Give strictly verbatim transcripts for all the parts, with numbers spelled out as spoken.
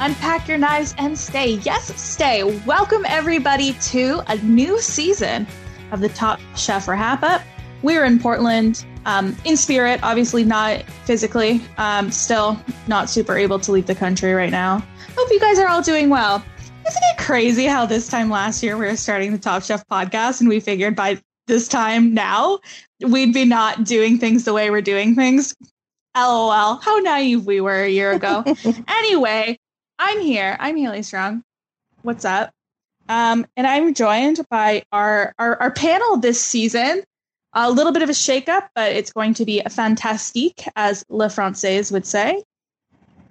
Unpack your knives and stay. Yes, stay. Welcome everybody to a new season of the Top Chef Wrap Up. We're in Portland, um, in spirit, obviously not physically. Um, still not super able to leave the country right now. Hope you guys are all doing well. Isn't it crazy how this time last year we were starting the Top Chef podcast and we figured by this time now we'd be not doing things the way we're doing things? L O L. How naive we were a year ago. Anyway. I'm here. I'm Haley Strong. What's up? Um, and I'm joined by our, our, our panel this season. A little bit of a shakeup, but it's going to be a fantastique, as Le Francais would say.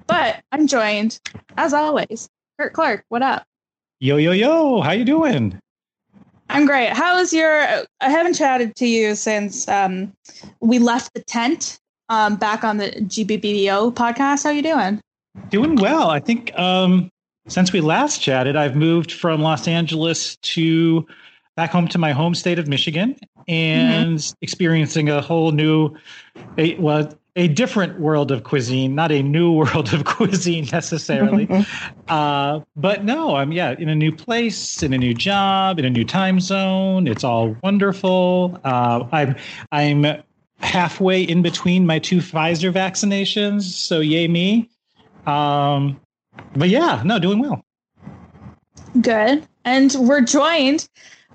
But I'm joined, as always, Kurt Clark. What up? Yo, yo, yo. How you doing? I'm great. How is your... I haven't chatted to you since um, we left the tent um, back on the G B B O podcast. How you doing? Doing well. I think um, since we last chatted, I've moved from Los Angeles to back home to my home state of Michigan and mm-hmm. experiencing a whole new, a, well, a different world of cuisine, not a new world of cuisine necessarily. uh, but no, I'm, yeah, in a new place, in a new job, in a new time zone. It's all wonderful. Uh, I'm, I'm halfway in between my two Pfizer vaccinations. So yay me. Um, but yeah, no, doing well. Good. And we're joined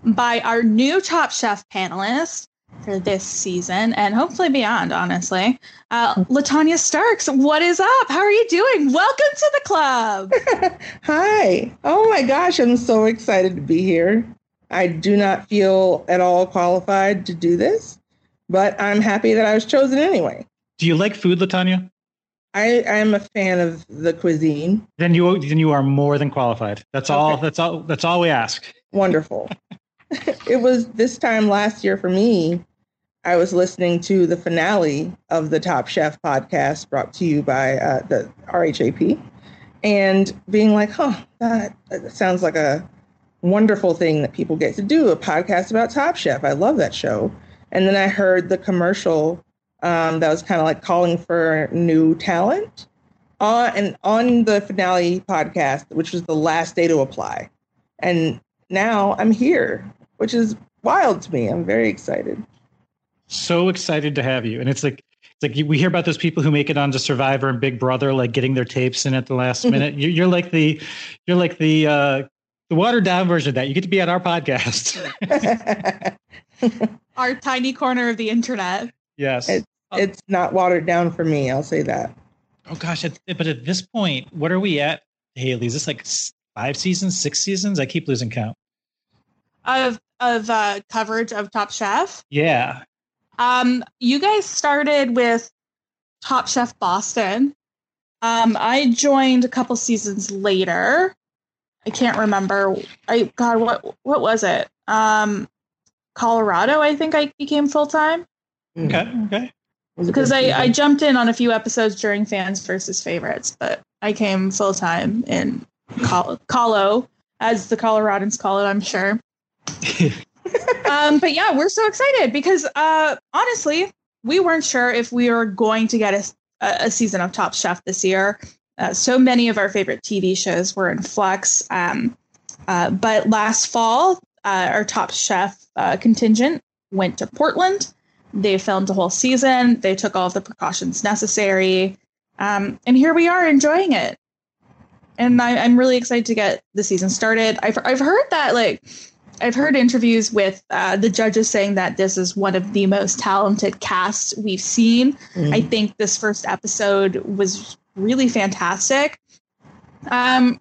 by our new Top Chef panelist for this season and hopefully beyond, honestly. Uh, Latanya Starks, what is up? How are you doing? Welcome to the club. Hi. Oh my gosh. I'm so excited to be here. I do not feel at all qualified to do this, but I'm happy that I was chosen anyway. Do you like food, Latanya? I, I am a fan of the cuisine. Then you then you are more than qualified. That's okay. all. That's all. That's all we ask. Wonderful. It was this time last year for me. I was listening to the finale of the Top Chef podcast brought to you by uh, the R H A P, and being like, "Huh, that sounds like a wonderful thing that people get to do—a podcast about Top Chef. I love that show." And then I heard the commercial. Um, that was kind of like calling for new talent. Uh, and on the finale podcast, which was the last day to apply. And now I'm here, which is wild to me. I'm very excited. So excited to have you. And it's like, it's like we hear about those people who make it onto Survivor and Big Brother, like getting their tapes in at the last minute. You're, you're like the, you're like the, uh, the watered down version of that. You get to be on our podcast. Our tiny corner of the internet. Yes. It, It's not watered down for me. I'll say that. Oh, gosh. It, but at this point, what are we at, Haley? Is this like five seasons, six seasons? I keep losing count. Of of uh, coverage of Top Chef? Yeah. Um, you guys started with Top Chef Boston. Um, I joined a couple seasons later. I can't remember. I God, what what was it? Um, Colorado, I think I became full-time. Okay, okay. Because I, I jumped in on a few episodes during Fans versus Favorites, but I came full-time in Colo, Colo as the Coloradans call it, I'm sure. Um, but yeah, we're so excited because uh, honestly, we weren't sure if we were going to get a, a season of Top Chef this year. Uh, so many of our favorite T V shows were in flux. Um, uh, but last fall, uh, our Top Chef uh, contingent went to Portland. They filmed a whole season. They took all of the precautions necessary. Um, and here we are enjoying it. And I, I'm really excited to get the season started. I've I've heard that, like, I've heard interviews with uh, the judges saying that this is one of the most talented casts we've seen. Mm. I think this first episode was really fantastic. Um,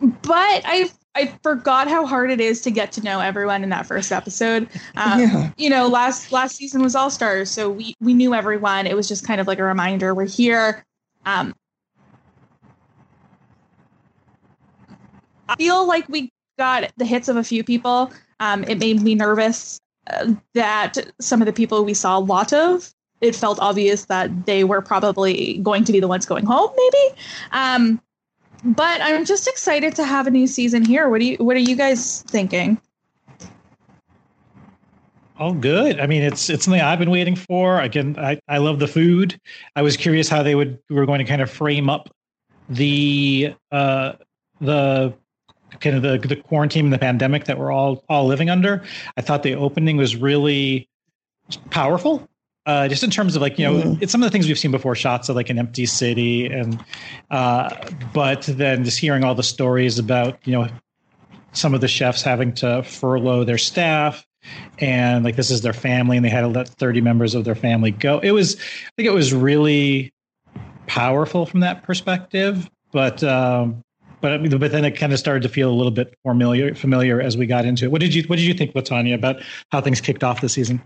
but I I forgot how hard it is to get to know everyone in that first episode. Um, yeah. You know, last last season was All Stars, so we we knew everyone. It was just kind of like a reminder we're here. Um, I feel like we got the hits of a few people. Um, it made me nervous uh, that some of the people we saw a lot of, it felt obvious that they were probably going to be the ones going home, maybe. Um, but I'm just excited to have a new season here. What do you, what are you guys thinking? Oh, good. I mean, it's it's something I've been waiting for. Again, I, I love the food. I was curious how they would were going to kind of frame up the uh, the kind of the, the quarantine and the pandemic that we're all all living under. I thought the opening was really powerful, uh, just in terms of, like, you know, mm. it's some of the things we've seen before, shots of like an empty city, and uh, but then just hearing all the stories about, you know, some of the chefs having to furlough their staff. And like, this is their family, and they had to let thirty members of their family go. It was, I think, it was really powerful from that perspective. But, um, but but then it kind of started to feel a little bit familiar familiar as we got into it. What did you What did you think, Latanya, about how things kicked off this season?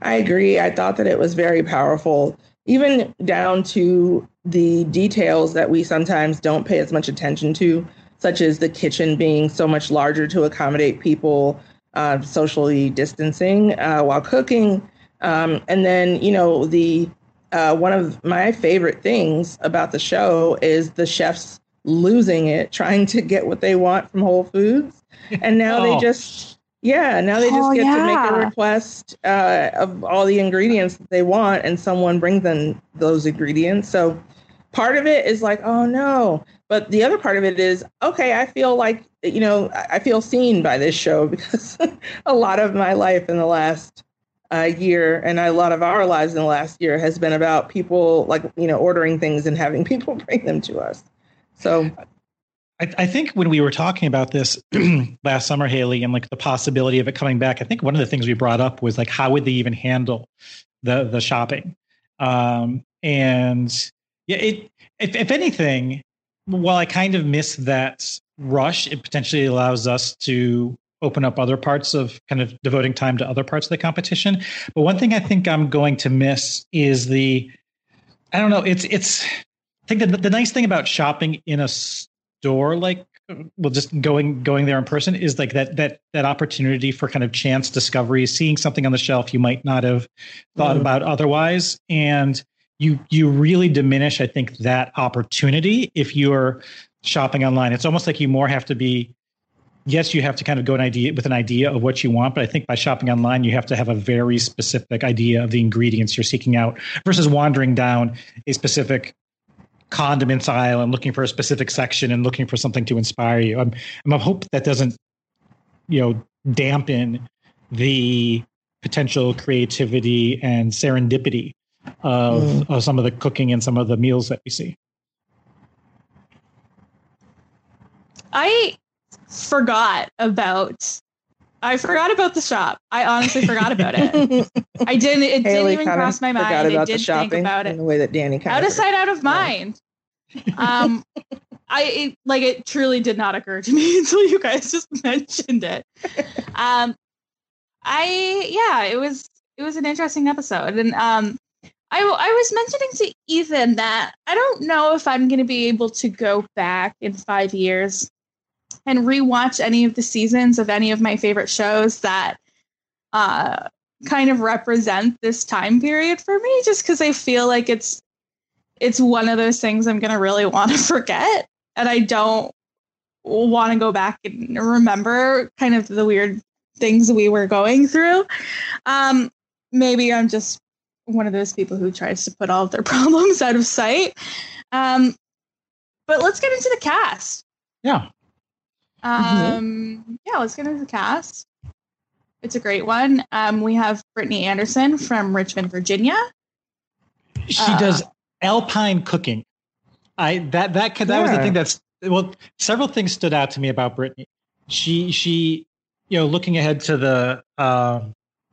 I agree. I thought that it was very powerful, even down to the details that we sometimes don't pay as much attention to, such as the kitchen being so much larger to accommodate people. Uh, socially distancing uh, while cooking. Um, and then, you know, the uh, one of my favorite things about the show is the chefs losing it, trying to get what they want from Whole Foods. And now oh. they just, yeah, now they just oh, get yeah. to make a request uh, of all the ingredients that they want, and someone brings them those ingredients. So part of it is like, oh no. But the other part of it is, okay, I feel like, you know, I feel seen by this show, because a lot of my life in the last uh, year, and a lot of our lives in the last year, has been about people, like, you know, ordering things and having people bring them to us. So I, I think when we were talking about this last summer, Haley, and like the possibility of it coming back, I think one of the things we brought up was like, how would they even handle the the shopping? Um, and yeah, it if, if anything, while I kind of miss that rush, it potentially allows us to open up other parts of kind of devoting time to other parts of the competition. But one thing I think I'm going to miss is the, I don't know, it's, it's, I think that the nice thing about shopping in a store, like, well, just going, going there in person, is like that, that, that opportunity for kind of chance discovery, seeing something on the shelf you might not have thought mm. about otherwise. And you, you really diminish, I think, that opportunity if you're shopping online. It's almost like you more have to be, yes, you have to kind of go an idea with an idea of what you want. But I think by shopping online, you have to have a very specific idea of the ingredients you're seeking out, versus wandering down a specific condiments aisle and looking for a specific section and looking for something to inspire you. I'm, I'm I hope that doesn't, you know, dampen the potential creativity and serendipity Of, mm. of some of the cooking and some of the meals that we see. I forgot about, I forgot about the shop. I honestly forgot about it. I didn't, it Haley didn't even cross my mind. I did think about it. In the way that Danny kind out of, of sight, out of mind. Um, I, it, like, it truly did not occur to me until you guys just mentioned it. Um, I, yeah, it was, it was an interesting episode. And, um, I, I was mentioning to Ethan that I don't know if I'm going to be able to go back in five years and rewatch any of the seasons of any of my favorite shows that uh, kind of represent this time period for me, just because I feel like it's it's one of those things I'm going to really want to forget. And I don't want to go back and remember kind of the weird things we were going through. Um, maybe I'm just one of those people who tries to put all of their problems out of sight. Um, but let's get into the cast. Yeah. Um, mm-hmm. Yeah, let's get into the cast. It's a great one. Um, we have Brittany Anderson from Richmond, Virginia. She uh, does Alpine cooking. I that that that yeah. was the thing that's well, several things stood out to me about Brittany. She she, you know, looking ahead to the uh,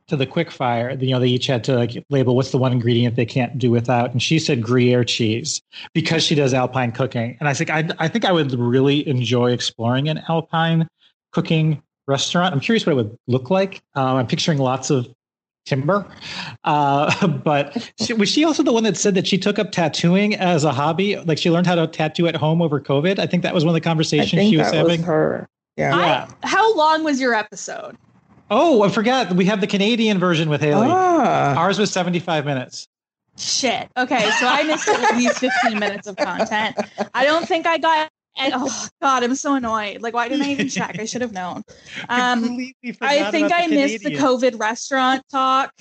to the quick fire, you know, they each had to like label what's the one ingredient they can't do without, and she said Gruyere cheese because she does Alpine cooking. And I think I I think I would really enjoy exploring an Alpine cooking restaurant. I'm curious what it would look like. Um, I'm picturing lots of timber. Uh, but she, was she also the one that said that she took up tattooing as a hobby? Like she learned how to tattoo at home over COVID. I think that was one of the conversations she was having. Was her. Yeah. yeah. I, how long was your episode? Oh, I forgot. We have the Canadian version with Haley. Ah. Ours was seventy-five minutes. Shit. Okay. So I missed at least fifteen minutes of content. I don't think I got And oh God, I'm so annoyed. Like, why didn't I even check? I should have known. Um, I think I missed the COVID restaurant talk.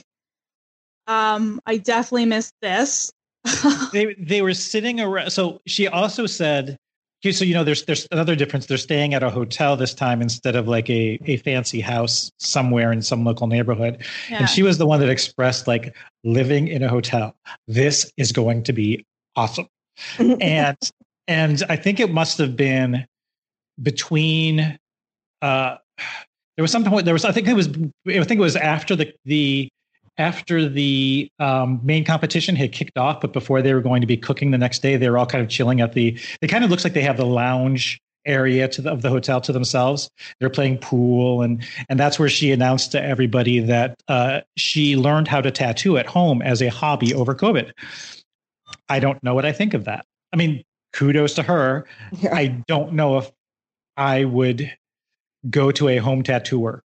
Um, I definitely missed this. they they were sitting around. So she also said, so, you know, there's, there's another difference. They're staying at a hotel this time instead of like a, a fancy house somewhere in some local neighborhood. Yeah. And she was the one that expressed like living in a hotel. This is going to be awesome. And And I think it must have been between. Uh, there was some point. There was. I think it was. I think it was after the the after the um, main competition had kicked off, but before they were going to be cooking the next day, they were all kind of chilling at the. It kind of looks like they have the lounge area to the, of the hotel to themselves. They're playing pool, and and that's where she announced to everybody that uh, she learned how to tattoo at home as a hobby over COVID. I don't know what I think of that. I mean. Kudos to her. Yeah. I don't know if I would go to a home tattooer.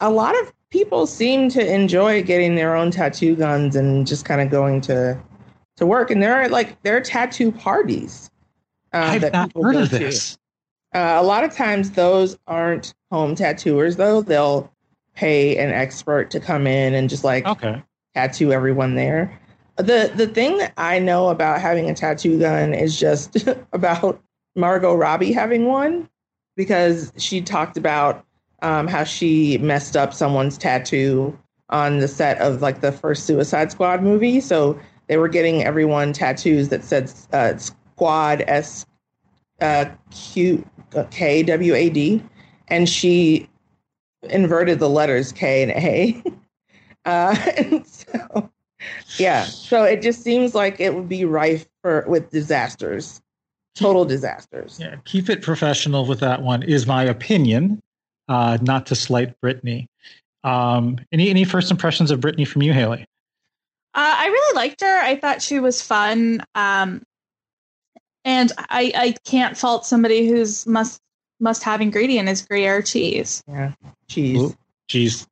A lot of people seem to enjoy getting their own tattoo guns and just kind of going to to work. And there are like there are tattoo parties. Uh, I've that not people heard of this. Uh, a lot of times those aren't home tattooers, though. They'll pay an expert to come in and just like okay. tattoo everyone there. The the thing that I know about having a tattoo gun is just about Margot Robbie having one, because she talked about um, how she messed up someone's tattoo on the set of like the first Suicide Squad movie. So they were getting everyone tattoos that said uh, Squad S uh, Q K W A D, and she inverted the letters K and A, uh, and so. Yeah, so it just seems like it would be rife for with disasters, total disasters. Yeah, keep it professional with that one is my opinion, uh, not to slight Brittany. Um, any any first impressions of Brittany from you, Haley? Uh, I really liked her. I thought she was fun, um, and I, I can't fault somebody who's must must have ingredient is Gruyere cheese. Yeah, cheese, Ooh, cheese.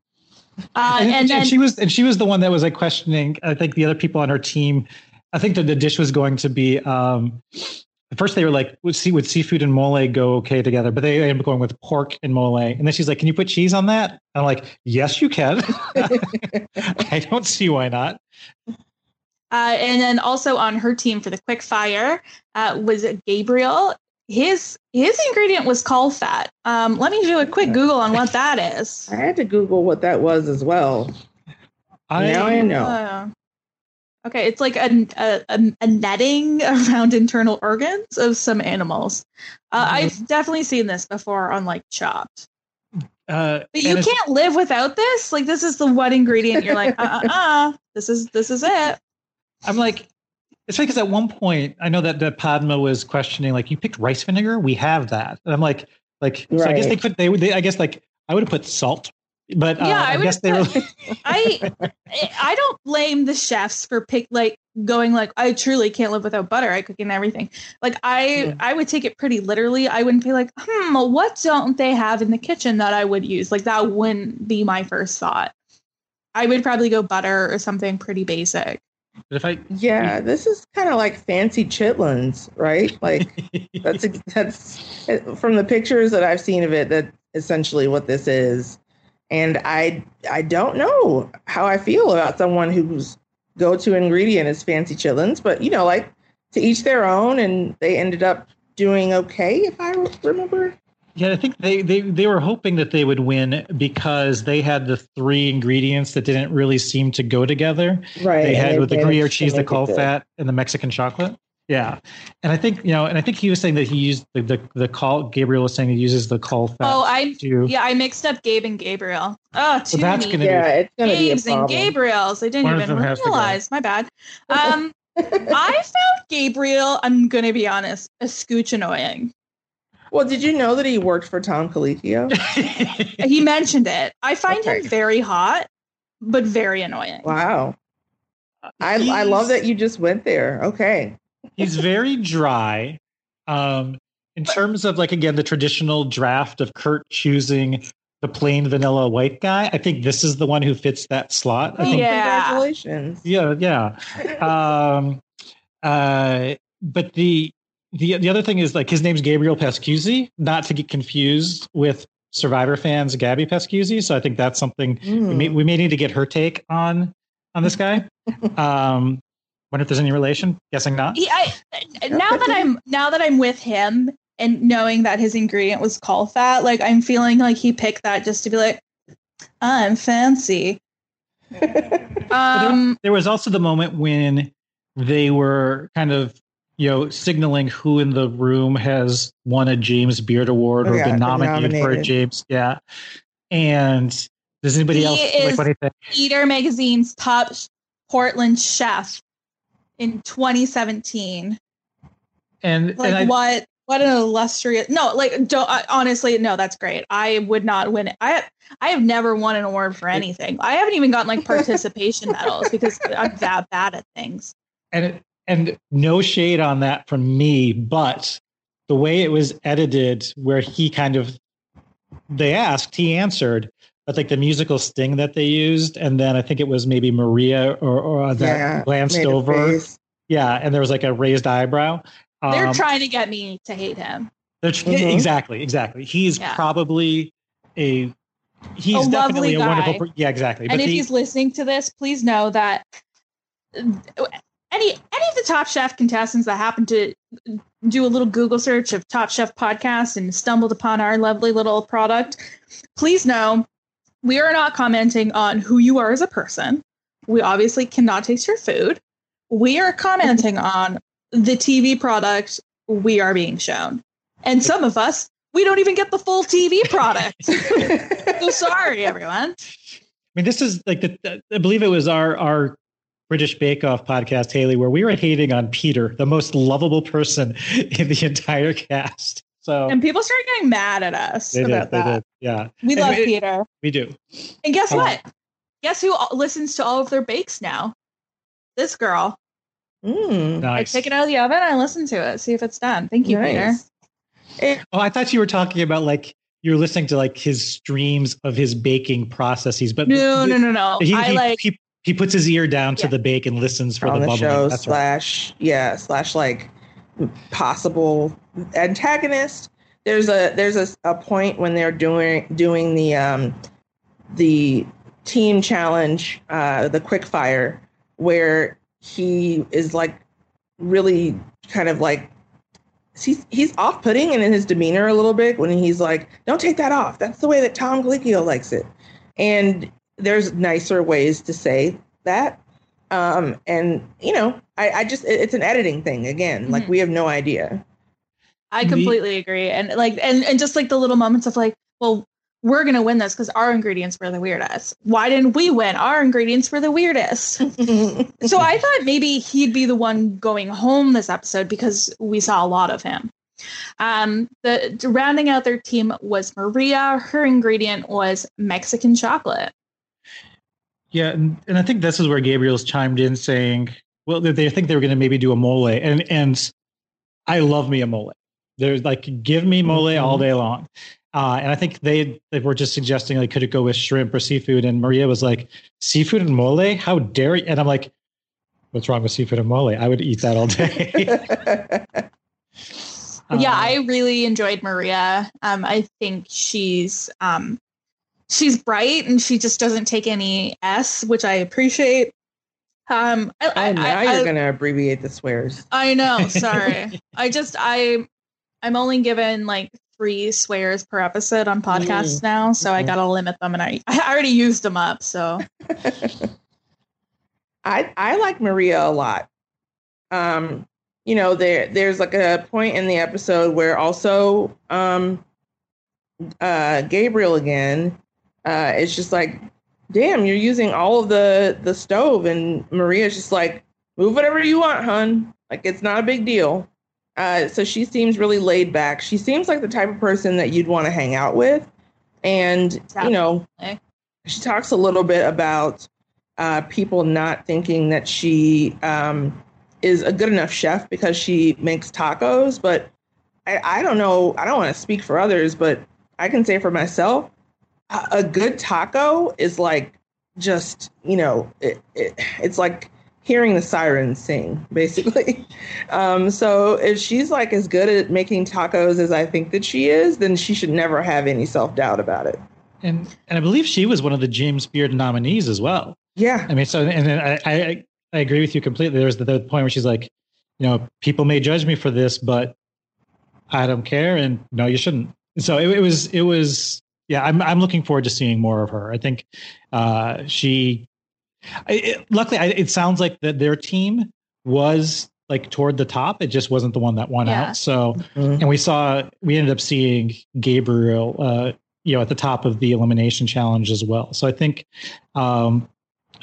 Uh, and, and, then, and she was, and she was the one that was like questioning. I think the other people on her team. I think that the dish was going to be. Um, at first, they were like, "Would see would seafood and mole go okay together?" But they ended up going with pork and mole. And then she's like, "Can you put cheese on that?" And I'm like, "Yes, you can." I don't see why not. Uh, and then also on her team for the quick fire uh, was Gabriel. His his ingredient was caul fat. Um, let me do a quick Google on what that is. I had to Google what that was as well. I now I know. Uh, okay, it's like a, a a netting around internal organs of some animals. Uh, mm-hmm. I've definitely seen this before on like Chopped. Uh, but you can't live without this. Like this is the one ingredient you're like, uh uh uh. This is this is it. I'm like. It's funny because at one point, I know that, that Padma was questioning, like, you picked rice vinegar? We have that. And I'm like, like, right. So I guess they put, they would, they, I guess, like, I would have put salt, but yeah, uh, I, I guess put, they were. I, I don't blame the chefs for pick, like, going, like, I truly can't live without butter. I cook in everything. Like, I, yeah. I would take it pretty literally. I wouldn't be like, hmm, what don't they have in the kitchen that I would use? Like, that wouldn't be my first thought. I would probably go butter or something pretty basic. But if I, yeah, we, this is kind of like fancy chitlins, right? Like that's that's from the pictures that I've seen of it. That essentially what this is. And I I don't know how I feel about someone whose go-to ingredient is fancy chitlins, but, you know, like, to each their own, and they ended up doing okay, if I remember. Yeah, I think they, they, they were hoping that they would win because they had the three ingredients that didn't really seem to go together. Right. They had with the Gruyere cheese, the caul fat, and the Mexican chocolate. Yeah. And I think, you know, and I think he was saying that he used the, the, the call, Gabriel was saying he uses the call. Oh, I, too. yeah, I mixed up Gabe and Gabriel. Oh, too so that's many. Gonna yeah, be, it's gonna Gabe's be and Gabriel's. I didn't One even realize. My bad. Um, I found Gabriel, I'm going to be honest, a scooch annoying. Well, did you know that he worked for Tom Colicchio? He mentioned it. I find okay. him very hot, but very annoying. Wow. I, I love that you just went there. Okay. He's very dry. Um, in but, terms of, like, again, the traditional draft of Kurt choosing the plain vanilla white guy, I think this is the one who fits that slot. I think, yeah. Congratulations. Yeah, yeah. um, uh, but the the the other thing is, like, his name's Gabriel Pascuzi, not to get confused with Survivor fans Gabby Pascuzi. So I think that's something mm. we, may, we may need to get her take on on this guy. Um, wonder if there's any relation. Guessing not. He, I, now that I'm now that I'm with him and knowing that his ingredient was caul fat, like, I'm feeling like he picked that just to be like, I'm fancy. um, there, there was also the moment when they were kind of, you know, signaling who in the room has won a James Beard Award or yeah, been nominated, nominated for a James. Yeah. And does anybody he else is like what Eater Magazine's top Portland chef in twenty seventeen, and like and I, what what an illustrious no like don't I, honestly no that's great. I would not win it. I I have never won an award for anything. I haven't even gotten like participation medals because I'm that bad at things. And it, and no shade on that from me, but the way it was edited, where he kind of they asked, he answered. But like the musical sting that they used, and then I think it was maybe Maria or, or that yeah, glanced over. Yeah, and there was like a raised eyebrow. Um, they're trying to get me to hate him. They're tr- mm-hmm. Exactly, exactly. He's yeah. probably a he's a definitely a guy. wonderful. Per- yeah, exactly. And but if he, he's listening to this, please know that any any of the Top Chef contestants that happen to do a little Google search of Top Chef podcast and stumbled upon our lovely little product, please know. We are not commenting on who you are as a person. We obviously cannot taste your food. We are commenting on the T V product we are being shown. And some of us, we don't even get the full T V product. So sorry, everyone. I mean, this is like, the, the, I believe it was our, our British Bake Off podcast, Haley, where we were hating on Peter, the most lovable person in the entire cast. So, and people started getting mad at us they about did, that. Did. Yeah, we and love we, Peter. We do. And guess um, what? Guess who listens to all of their bakes now? This girl. Mm, nice. I take it out of the oven. I listen to it. See if it's done. Thank you, nice. Peter. It, oh, I thought you were talking about like you're listening to like his streams of his baking processes. But no, no, no, no. He, I he, like he, he puts his ear down yeah. to the bake and listens for on the, the show. That's slash right. yeah. Slash like. possible antagonist. There's a there's a, a point when they're doing doing the um the team challenge, uh the quick fire, where he is like really kind of like he's he's off-putting and in his demeanor a little bit when he's like, don't take that off, that's the way that Tom Colicchio likes it. And there's nicer ways to say that. Um, and, you know, I, I just it, it's an editing thing again, like mm-hmm. we have no idea. I completely agree. And like and, and just like the little moments of like, well, we're going to win this because our ingredients were the weirdest. Why didn't we win? Our ingredients were the weirdest. So I thought maybe he'd be the one going home this episode because we saw a lot of him. Um, the rounding out their team was Maria. Her ingredient was Mexican chocolate. Yeah, and, and I think this is where Gabriel's chimed in saying, well, they think they were going to maybe do a mole. And and I love me a mole. They're like, give me mole mm-hmm. all day long. Uh, and I think they, they were just suggesting, like, could it go with shrimp or seafood? And Maria was like, seafood and mole? How dare you? And I'm like, what's wrong with seafood and mole? I would eat that all day. Um, yeah, I really enjoyed Maria. Um, I think she's um, she's bright and she just doesn't take any S, which I appreciate. Um, I, I, I now I, you're I, gonna abbreviate the swears. I know. Sorry, I just I I'm only given like three swears per episode on podcasts mm. now, so mm. I gotta limit them, and I I already used them up. So I I like Maria a lot. Um, you know, there there's like a point in the episode where also um, uh, Gabriel again. Uh, it's just like, damn, you're using all of the, the stove, and Maria's just like, move whatever you want, hun. Like, it's not a big deal. Uh, so she seems really laid back. She seems like the type of person that you'd want to hang out with. And, you know, she talks a little bit about uh, people not thinking that she um, is a good enough chef because she makes tacos. But I, I don't know. I don't want to speak for others, but I can say for myself, a good taco is like just, you know, it, it, it's like hearing the sirens sing, basically. Um, so if she's like as good at making tacos as I think that she is, then she should never have any self-doubt about it. And and I believe she was one of the James Beard nominees as well. Yeah. I mean, so and then I, I, I agree with you completely. There was the, the point where she's like, you know, people may judge me for this, but I don't care. And no, you shouldn't. So it, it was it was. Yeah, I'm I'm looking forward to seeing more of her. I think uh, she, I, it, luckily, I, it sounds like that their team was like toward the top. It just wasn't the one that won yeah. out. So, mm-hmm. and we saw, we ended up seeing Gabriel, uh, you know, at the top of the elimination challenge as well. So I think, um,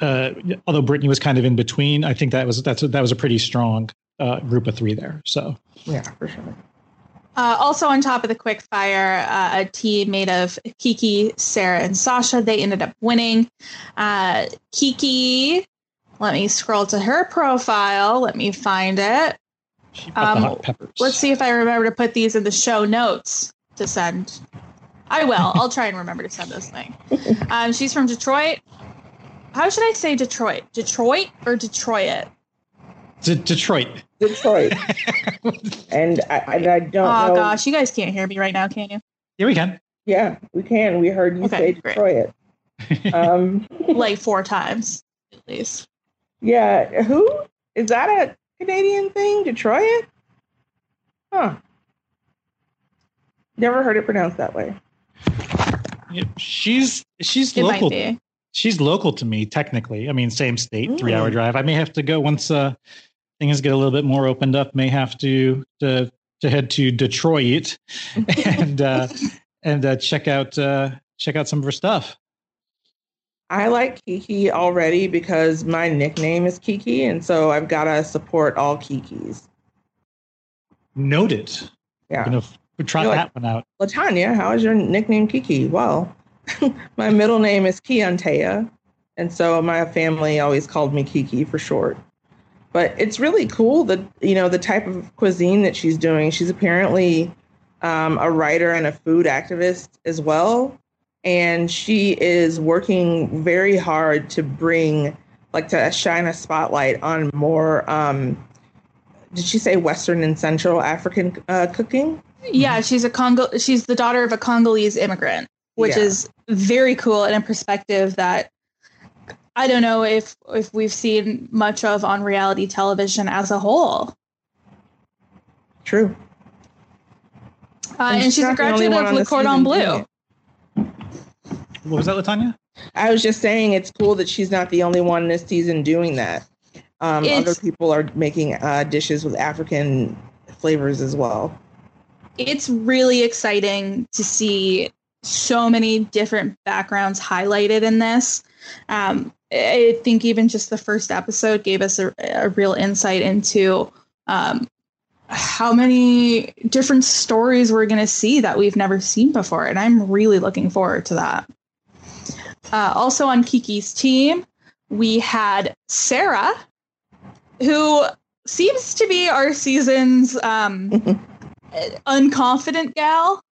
uh, although Brittany was kind of in between, I think that was, that's, that was a pretty strong uh, group of three there. So yeah, for sure. Uh, also on top of the quick fire, uh, a team made of Kiki, Sarah, and Sasha. They ended up winning. Uh, Kiki, let me scroll to her profile. Let me find it. She put um, the hot peppers. Let's see if I remember to put these in the show notes to send. I will. I'll try and remember to send this thing. Um, she's from Detroit. How should I say Detroit? Detroit or Detroit? D- Detroit. Detroit. and I, I, I don't oh, know. Oh, gosh. You guys can't hear me right now, can you? Yeah, we can. Yeah, we can. We heard you okay, say Detroit. Um, like four times, at least. Yeah. Who? Is that a Canadian thing? Detroit? Huh. Never heard it pronounced that way. Yeah, she's she's it local. She's local to me, technically. I mean, same state, mm. three-hour drive. I may have to go once uh, things get a little bit more opened up. May have to to, to head to Detroit and uh, and uh, check out uh, check out some of her stuff. I like Kiki already because my nickname is Kiki, and so I've got to support all Kikis. Noted. Yeah, I'm gonna try You're that like, one out. Latanya, how is your nickname Kiki? Well. My middle name is Keontea, and so my family always called me Kiki for short. But it's really cool that, you know, the type of cuisine that she's doing. She's apparently um, a writer and a food activist as well, and she is working very hard to bring, like, to shine a spotlight on more, um, did she say Western and Central African uh, cooking? Yeah, she's a Congo. She's the daughter of a Congolese immigrant. Which yeah. is very cool and a perspective that I don't know if, if we've seen much of on reality television as a whole. True. Uh, and she's a graduate of Le Cordon Bleu. What was that, Latanya? I was just saying it's cool that she's not the only one this season doing that. Um, other people are making uh, dishes with African flavors as well. It's really exciting to see so many different backgrounds highlighted in this. Um, I think even just the first episode gave us a, a real insight into um, how many different stories we're going to see that we've never seen before. And I'm really looking forward to that. Uh, also on Kiki's team, we had Sarah, who seems to be our season's um, unconfident gal.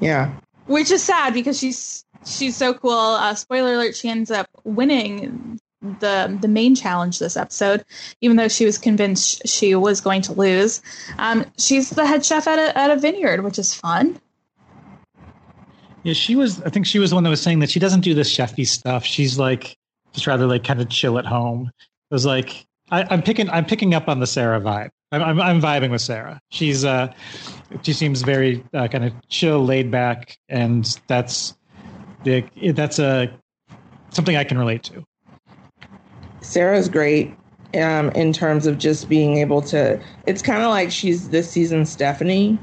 Yeah. Which is sad because she's she's so cool. Uh, spoiler alert, she ends up winning the the main challenge this episode, even though she was convinced she was going to lose. Um, she's the head chef at a, at a vineyard, which is fun. Yeah, she was. I think she was the one that was saying that she doesn't do this chefy stuff. She's like just rather like kind of chill at home. It was like I, I'm picking. I'm picking up on the Sarah vibe. I'm I'm, I'm vibing with Sarah. She's uh, she seems very uh, kind of chill, laid back, and that's the that's a something I can relate to. Sarah's great um, in terms of just being able to. It's kind of like she's this season's Stephanie.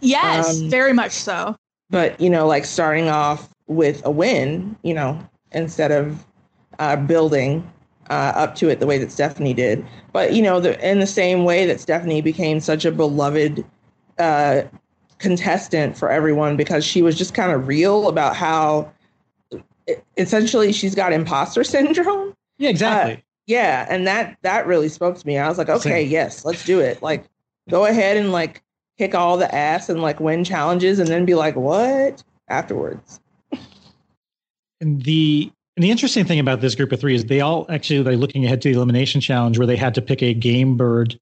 Yes, um, very much so. But, you know, like starting off with a win, you know, instead of uh, building uh, up to it the way that Stephanie did. But, you know, the, in the same way that Stephanie became such a beloved uh, contestant for everyone because she was just kind of real about how it, essentially she's got imposter syndrome. Yeah, exactly. Uh, yeah. And that that really spoke to me. I was like, OK, Same. Yes, let's do it. Like, go ahead and like. Kick all the ass and like win challenges and then be like, what afterwards? And the, and the interesting thing about this group of three is they all actually they're looking ahead to the elimination challenge where they had to pick a game bird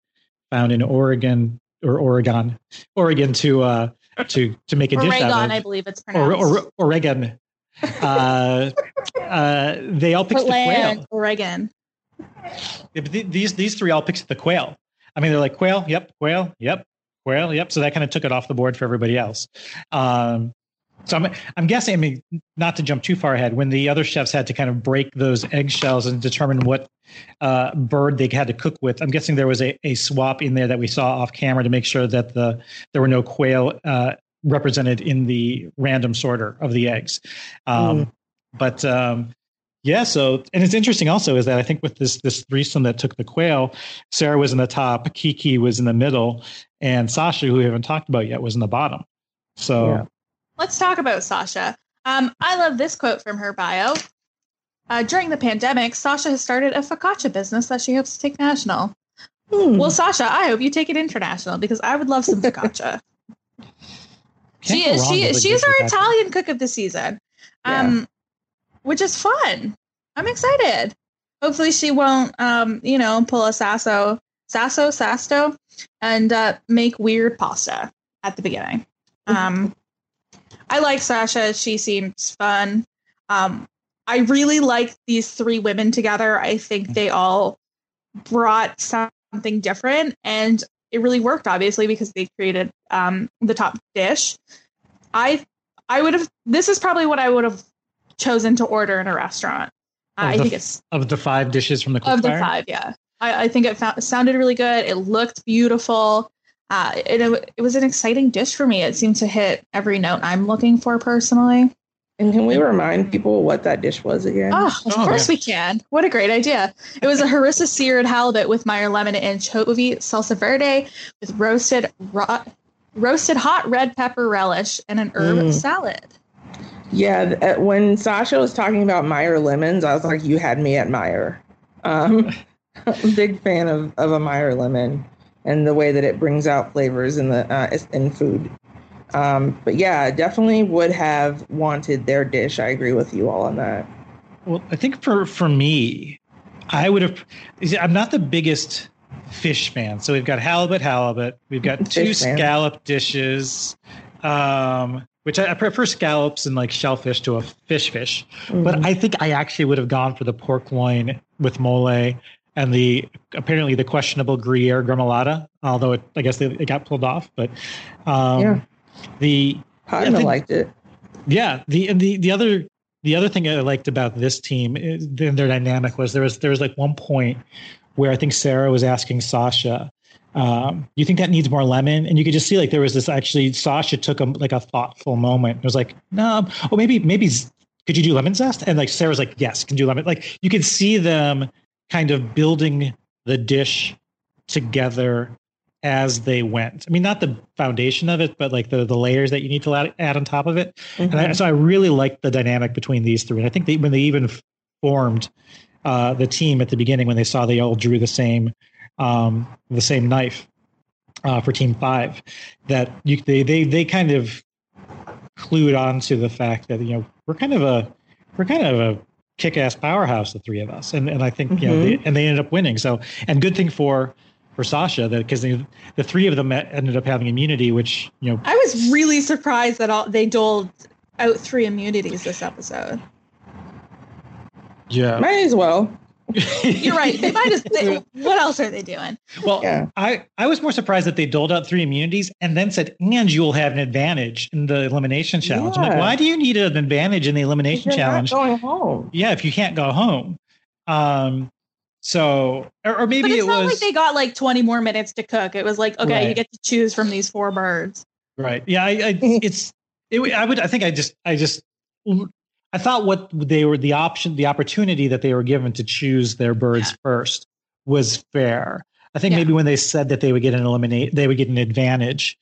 found in Oregon or Oregon, Oregon to, uh, to, to make a Oregon, dish out of. I believe it's pronounced. Or, or, Oregon. Uh, uh, they all picked Portland, the quail. Oregon. These, these three all picked the quail. I mean, they're like quail. Yep. Quail. Yep. Well, yep. So that kind of took it off the board for everybody else. Um, so I'm, I'm guessing, I mean, not to jump too far ahead, when the other chefs had to kind of break those eggshells and determine what uh, bird they had to cook with, I'm guessing there was a, a swap in there that we saw off camera to make sure that the there were no quail uh, represented in the random sorter of the eggs. Um, mm. But um, yeah, so, and it's interesting also is that I think with this this threesome that took the quail, Sarah was in the top, Kiki was in the middle, and Sasha, who we haven't talked about yet, was in the bottom. So yeah. Let's talk about Sasha. Um, I love this quote from her bio. Uh, during the pandemic, Sasha has started a focaccia business that she hopes to take national. Mm. Well, Sasha, I hope you take it international because I would love some focaccia. she is, she, she's our focaccia. Italian cook of the season, um, yeah. Which is fun. I'm excited. Hopefully she won't, um, you know, pull a Sasso. Sasso, Sasto, and uh, make weird pasta at the beginning. Um, I like Sasha. She seems fun. Um, I really like these three women together. I think they all brought something different, and it really worked, obviously, because they created um, the top dish. I I would have. This is probably what I would have chosen to order in a restaurant. Uh, I the, think it's of the five dishes from the quick of fire? The five, yeah. I, I think it found, sounded really good. It looked beautiful. Uh, it, it, it was an exciting dish for me. It seemed to hit every note I'm looking for personally. And can we remind people what that dish was again? Oh, of oh, course yeah. we can. What a great idea. It was a harissa seared halibut with Meyer lemon and anchovy salsa verde with roasted ro- roasted hot red pepper relish and an herb mm. salad. Yeah. When Sasha was talking about Meyer lemons, I was like, you had me at Meyer. Um I'm a big fan of, of a Meyer lemon and the way that it brings out flavors in the uh, in food. Um, but yeah, definitely would have wanted their dish. I agree with you all on that. Well, I think for, for me, I would have. I'm not the biggest fish fan. So we've got halibut, halibut. We've got two fish scallop fan. dishes, um, which I, I prefer scallops and like shellfish to a fish fish. Mm-hmm. But I think I actually would have gone for the pork loin with mole. And the apparently the questionable Gruyere gremolata, although it, I guess they, it got pulled off. But um, yeah. the Padma yeah, the, liked it. Yeah. The and the the other the other thing I liked about this team and their dynamic was there was there was like one point where I think Sarah was asking Sasha, um, "You think that needs more lemon?" And you could just see like there was this actually Sasha took a, like a thoughtful moment. It was like, "No, oh maybe maybe could you do lemon zest?" And like Sarah's like, "Yes, can do lemon." Like you could see them kind of building the dish together as they went. I mean, not the foundation of it, but like the, the layers that you need to add, add on top of it. Mm-hmm. And I, so I really liked the dynamic between these three. And I think they, when they even formed uh, the team at the beginning, when they saw they all drew the same um, the same knife uh, for Team Five, that you, they they they kind of clued on to the fact that you know we're kind of a we're kind of a kick-ass powerhouse, the three of us. And and I think, mm-hmm. you know, they, and they ended up winning. So, and good thing for for Sasha, that because the three of them ended up having immunity, which, you know. I was really surprised that all they doled out three immunities this episode. Yeah. Might as well. You're right. They might as they, what else are they doing? Well, yeah. I, I was more surprised that they doled out three immunities and then said, and you will have an advantage in the elimination challenge. Yeah. I'm like, why do you need an advantage in the elimination if you're challenge? Not going home. Yeah, if you can't go home. Um, so, or, or maybe but it's it not was like they got like twenty more minutes to cook. It was like, okay, right. You get to choose from these four birds. Right. Yeah. I, I it's it. I would. I think I just. I just. I thought what they were the option, the opportunity that they were given to choose their birds yeah. first was fair. I think yeah. maybe when they said that they would get an eliminate, they would get an advantage.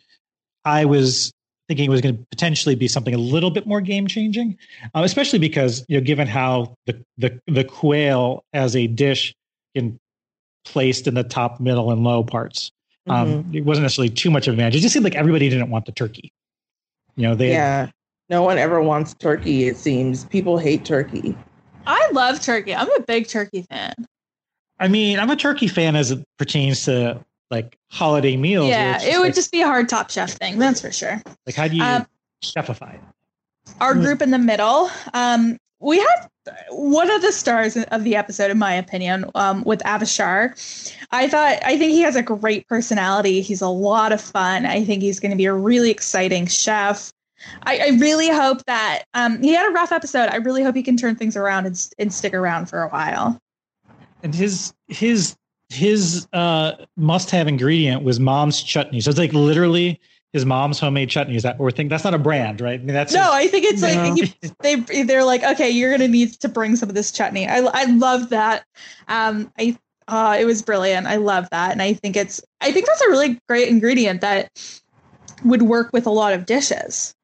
I was thinking it was going to potentially be something a little bit more game changing, uh, especially because, you know, given how the, the the quail as a dish can placed in the top, middle, and low parts, um, mm-hmm. it wasn't necessarily too much of an advantage. It just seemed like everybody didn't want the turkey. You know, they. Yeah. No one ever wants turkey, it seems. People hate turkey. I love turkey. I'm a big turkey fan. I mean, I'm a turkey fan as it pertains to, like, holiday meals. Yeah, it would like, just be a hard Top Chef thing, that's for sure. Like, how do you um, chefify it? Our group in the middle, um, we had one of the stars of the episode, in my opinion, um, with Avishar. I thought, I think he has a great personality. He's a lot of fun. I think he's going to be a really exciting chef. I, I really hope that um, he had a rough episode. I really hope he can turn things around and, and stick around for a while. And his his his uh, must-have ingredient was mom's chutney. So it's like literally his mom's homemade chutney. Is that or think that's not a brand, right? I mean, that's no. His, I think it's no. like he, they they're like, okay, you're gonna need to bring some of this chutney. I I love that. Um, I uh, it was brilliant. I love that, and I think it's I think that's a really great ingredient that would work with a lot of dishes.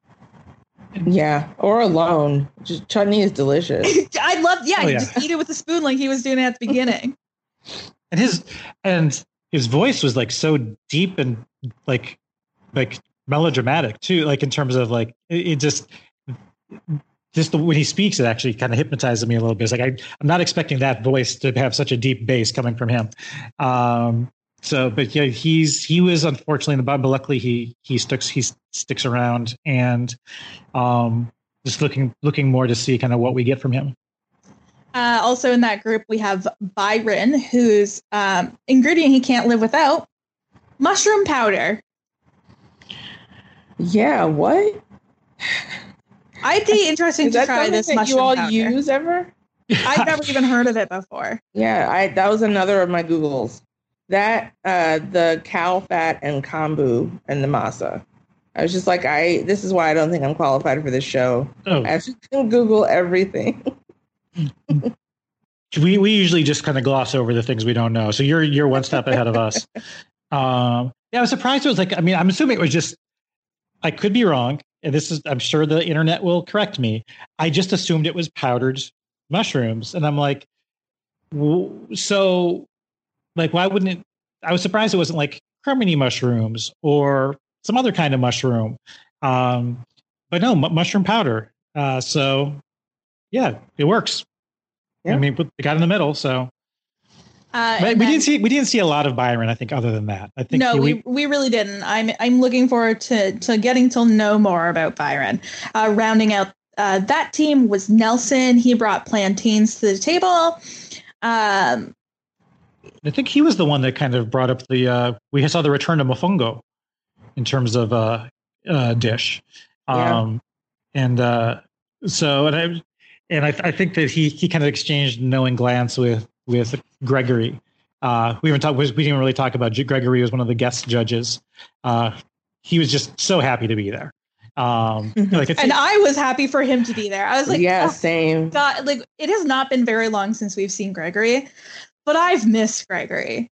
Yeah, or alone. Just chutney is delicious. I love. Yeah, oh, yeah, you just eat it with a spoon like he was doing at the beginning. And his and his voice was like so deep and like like melodramatic too. Like in terms of like it, it just just the, when he speaks, it actually kind of hypnotizes me a little bit. It's like I I'm not expecting that voice to have such a deep bass coming from him. Um, so, but yeah, he's he was unfortunately in the bottom, but luckily he he sticks he sticks around and um, just looking looking more to see kind of what we get from him. Uh, also in that group, we have Byron, whose um, ingredient he can't live without, mushroom powder. Yeah, what? I'd be interested Is to try this that mushroom you all powder. Use ever? I've never even heard of it before. Yeah, I that was another of my Googles. That, uh, the cow fat and kombu and the masa. I was just like, I, this is why I don't think I'm qualified for this show. Oh. I have to Google everything. we we usually just kind of gloss over the things we don't know. So you're, you're one step ahead of us. Um, yeah, I was surprised. It was like, I mean, I'm assuming it was just, I could be wrong. And this is, I'm sure the internet will correct me. I just assumed it was powdered mushrooms. And I'm like, so Like, why wouldn't it? I was surprised it wasn't like cremini mushrooms or some other kind of mushroom. Um, but no, m- mushroom powder. Uh, so, yeah, it works. Yeah. I mean, they got in the middle. So uh, but we then, didn't see we didn't see a lot of Byron, I think, other than that. I think no, we, we we really didn't. I'm I'm looking forward to, to getting to know more about Byron. Uh, rounding out uh, that team was Nelson. He brought plantains to the table. Um I think he was the one that kind of brought up the, uh, we saw the return to mofongo in terms of uh, uh, dish. Um, yeah. And uh, so, and I, and I, I think that he, he kind of exchanged a knowing glance with, with Gregory. Uh, we haven't talked, we didn't really talk about Gregory. He was one of the guest judges. Uh, he was just so happy to be there. Um, like it's, and I was happy for him to be there. I was like, yeah, oh, same. God, like it has not been very long since we've seen Gregory. But I've missed Gregory.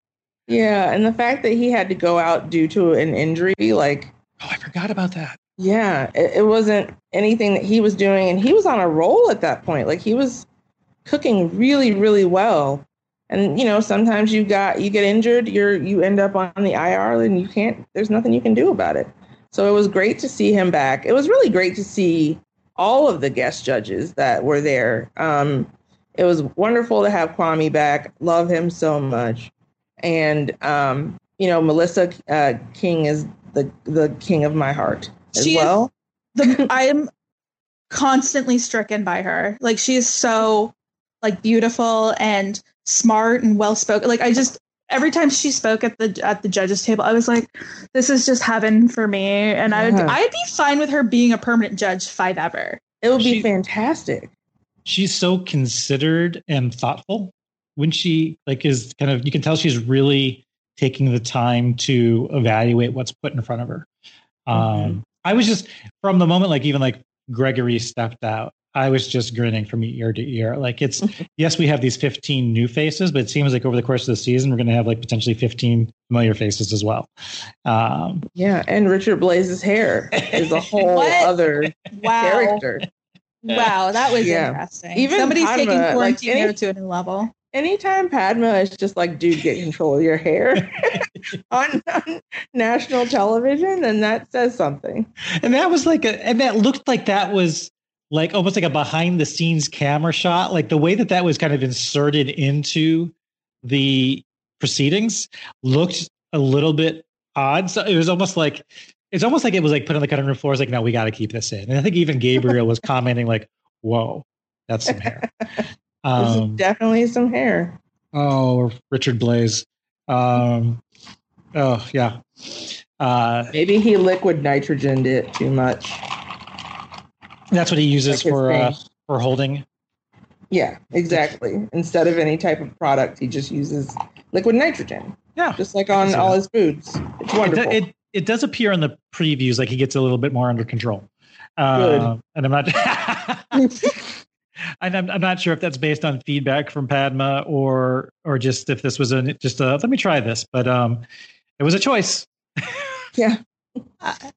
Yeah, and the fact that he had to go out due to an injury, like... Oh, I forgot about that. Yeah, it, it wasn't anything that he was doing, and he was on a roll at that point. Like, he was cooking really, really well. And, you know, sometimes you got you get injured, you're you end up on the I R, and you can't... There's nothing you can do about it. So it was great to see him back. It was really great to see all of the guest judges that were there. Um It was wonderful to have Kwame back. Love him so much. And, um, you know, Melissa uh, King is the the king of my heart as she well. The, I am constantly stricken by her. Like, she is so, like, beautiful and smart and well-spoken. Like, I just, every time she spoke at the at the judges' table, I was like, this is just heaven for me. And yeah. I would, I'd be fine with her being a permanent judge if I've ever. It would be she, fantastic. She's so considered and thoughtful when she, like, is kind of, you can tell she's really taking the time to evaluate what's put in front of her. Um, mm-hmm. I was just, from the moment, like, even like Gregory stepped out, I was just grinning from ear to ear. Like, it's, yes, we have these fifteen new faces, but it seems like over the course of the season, we're going to have like potentially fifteen familiar faces as well. Um, yeah. And Richard Blaze's hair is a whole other wow. character. Wow. That was yeah. interesting. Even somebody's Padma, taking quarantine like any, to a new level. Anytime Padma is just like, dude, get control of your hair on, on national television. And that says something. And that was like, a, and that looked like that was, like almost like a behind the scenes camera shot, like the way that that was kind of inserted into the proceedings looked a little bit odd. So it was almost like, it's almost like it was like put on the cutting room floor. It's like, no, we got to keep this in. And I think even Gabriel was commenting like, whoa, that's some hair. Um, definitely some hair. Oh, Richard Blaze. Um, oh yeah. Uh, Maybe he liquid nitrogened it too much. That's what he uses like for uh, for holding. Yeah, exactly. Instead of any type of product, he just uses liquid nitrogen. Yeah, just like on all that. His foods. It's wonderful. It, it it does appear in the previews like he gets a little bit more under control. Uh, Good. And I'm not. And I'm, I'm not sure if that's based on feedback from Padma or or just if this was a just a let me try this, but um, it was a choice. Yeah.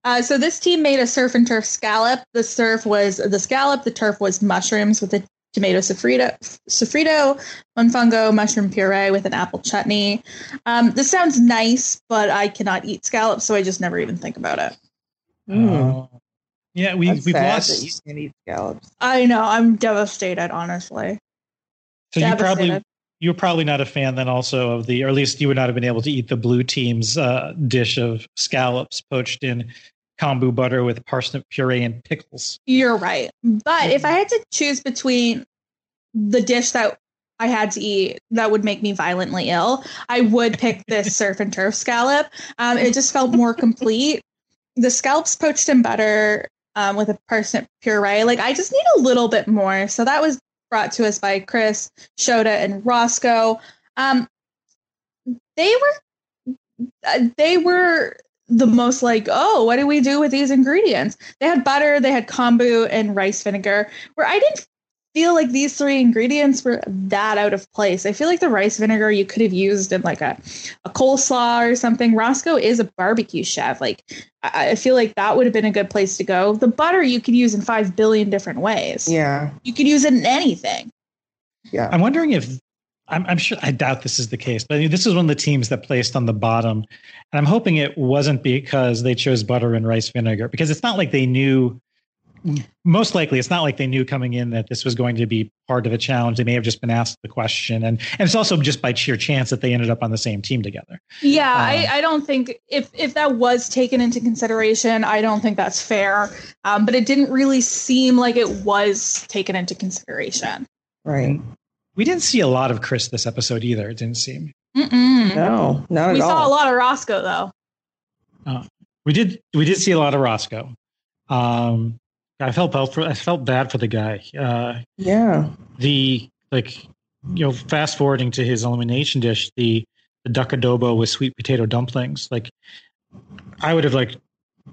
Uh, so this team made a surf and turf scallop. The surf was the scallop. The turf was mushrooms with a tomato sofrito, sofrito, monfungo mushroom puree with an apple chutney. Um, this sounds nice, but I cannot eat scallops, so I just never even think about it. Mm. Uh, yeah, we That's we've sad lost. That you can't eat scallops. I know. I'm devastated, honestly. So devastated. you probably you're probably not a fan then also of the, or at least you would not have been able to eat the blue team's uh, dish of scallops poached in kombu butter with parsnip puree and pickles. You're right. But if I had to choose between the dish that I had to eat that would make me violently ill, I would pick this surf and turf scallop. Um, it just felt more complete. The scallops poached in butter um, with a parsnip puree. Like, I just need a little bit more. So that was brought to us by Chris, Shoda, and Roscoe. Um, they were they were the most like, oh, what do we do with these ingredients? They had butter, they had kombu, and rice vinegar, where I didn't feel like these three ingredients were that out of place. I feel like the rice vinegar you could have used in like a, a coleslaw or something. Roscoe is a barbecue chef. Like, I, I feel like that would have been a good place to go. The butter you could use in five billion different ways. Yeah. You could use it in anything. Yeah. I'm wondering if I'm, I'm sure I doubt this is the case, but I mean, this is one of the teams that placed on the bottom. And I'm hoping it wasn't because they chose butter and rice vinegar, because it's not like they knew. Most likely, it's not like they knew coming in that this was going to be part of a challenge. They may have just been asked the question. And, and it's also just by sheer chance that they ended up on the same team together. Yeah, um, I, I don't think if, if that was taken into consideration, I don't think that's fair. Um, but it didn't really seem like it was taken into consideration. Right. We didn't see a lot of Chris this episode either, it didn't seem. Mm-mm. No, not at we all. We saw a lot of Roscoe, though. Uh, we did. We did see a lot of Roscoe. Um I felt bad for, I felt bad for the guy. Uh, yeah. The, like, you know, fast forwarding to his elimination dish, the, the duck adobo with sweet potato dumplings. Like, I would have, like,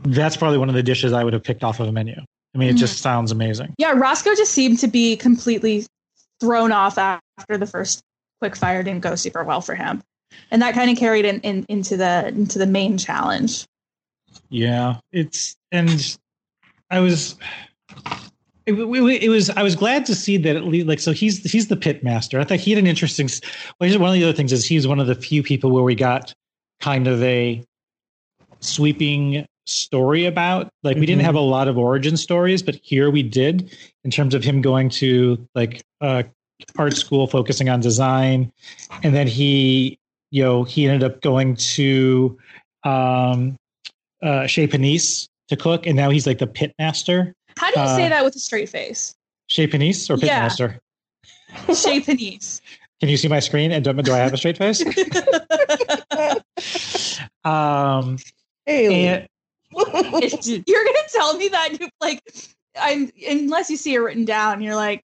that's probably one of the dishes I would have picked off of a menu. I mean, it mm. just sounds amazing. Yeah. Roscoe just seemed to be completely thrown off after the first quick fire didn't go super well for him. And that kind of carried in, in, into the, into the main challenge. Yeah. It's, and, I was, it, it, it was, I was glad to see that at least, like, so he's, he's the pit master. I thought he had an interesting, well, one of the other things is he's one of the few people where we got kind of a sweeping story about, like, mm-hmm. we didn't have a lot of origin stories, but here we did in terms of him going to like, uh, art school focusing on design. And then he, you know, he ended up going to um, uh, Chez Panisse to cook. And now he's like the pit master. How do you uh, say that with a straight face? Chez Panisse or pit yeah. master? Chez Panisse. Can you see my screen? And do, do I have a straight face? um, and, you're going to tell me that, like, I'm unless you see it written down, you're like,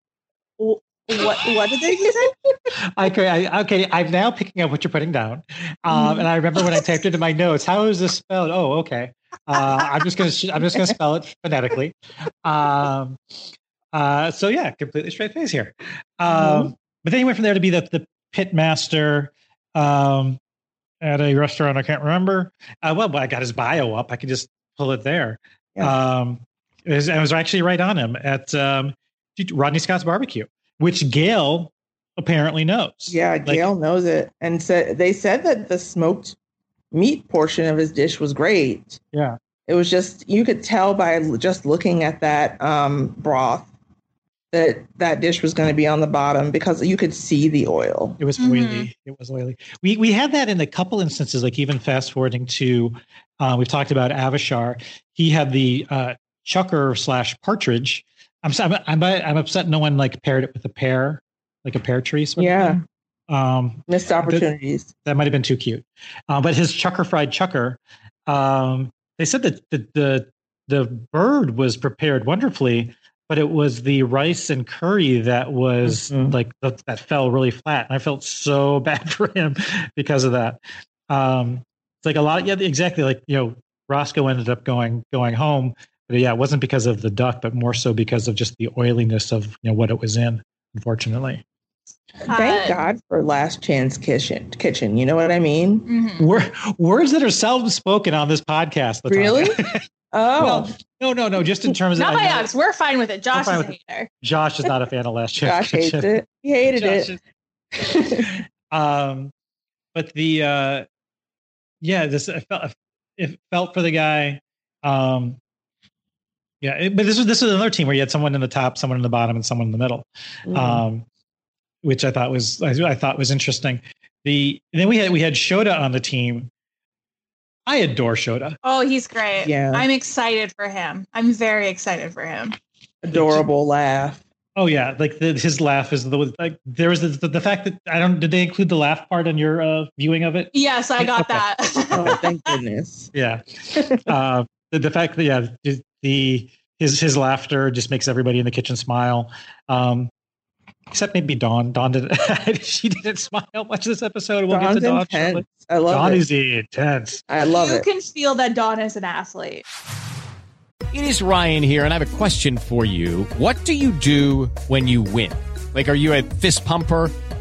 what? What did they say? Okay, I, okay, I'm now picking up what you're putting down, um, and I remember when I typed into my notes, how is this spelled? Oh, okay. Uh, I'm just gonna I'm just gonna spell it phonetically. Um, uh, so yeah, completely straight face here. Um, mm-hmm. But then he went from there to be the the pit master. Um, At a restaurant, I can't remember. Uh, well, I got his bio up. I could just pull it there. Yeah. Um, it was, I was actually right on him at um, Rodney Scott's Barbecue, which Gail apparently knows. Yeah, like, Gail knows it, and said they said that the smoked meat portion of his dish was great. Yeah, it was just you could tell by just looking at that um, broth that that dish was going to be on the bottom because you could see the oil. It was oily. Mm-hmm. It was oily. We we had that in a couple instances, like even fast forwarding to, uh, we've talked about Avishar. He had the uh, chucker slash partridge. I'm, I'm I'm I'm upset no one like paired it with a pear, like a pear tree. Sort yeah. Of um, missed opportunities. That, that might've been too cute. Uh, but his chucker fried chucker, um, they said that the, the, the bird was prepared wonderfully, but it was the rice and curry that was mm-hmm. like that, that fell really flat. And I felt so bad for him because of that. Um, it's like a lot. Yeah, exactly. Like, you know, Roscoe ended up going, going home, but yeah, it wasn't because of the duck, but more so because of just the oiliness of, you know, what it was in, unfortunately. Thank uh, God for Last Chance Kitchen. Kitchen. You know what I mean? Mm-hmm. Word, words that are seldom spoken on this podcast. Latanya. Really? Oh well, no, no, no! Just in terms of not by us, we're fine with it. Josh is a hater. Josh is not a fan of Last Chance. Josh hates it. He hated Josh it. Is, um, but the uh, yeah, this I felt it felt for the guy. Um, yeah, it, but this was this was another team where you had someone in the top, someone in the bottom, and someone in the middle, mm. um, which I thought was I, I thought was interesting. The and then we had we had Shoda on the team. I adore Shoda. Oh, he's great. Yeah. I'm excited for him. I'm very excited for him. Adorable laugh. Oh yeah. Like the, his laugh is the, like there was the, the, the fact that I don't, did they include the laugh part in your uh, viewing of it? Yes, I got okay. that. Oh, thank goodness. Yeah. Uh, the, the fact that, yeah, the, the, his, his laughter just makes everybody in the kitchen smile. Um, Except maybe Dawn. Dawn didn't. She didn't smile much this episode. We'll Dawn's get to Dawn intense. I love Dawn it. Dawn is intense. I love you it. You can feel that Dawn is an athlete. It is Ryan here, and I have a question for you. What do you do when you win? Like, are you a fist pumper?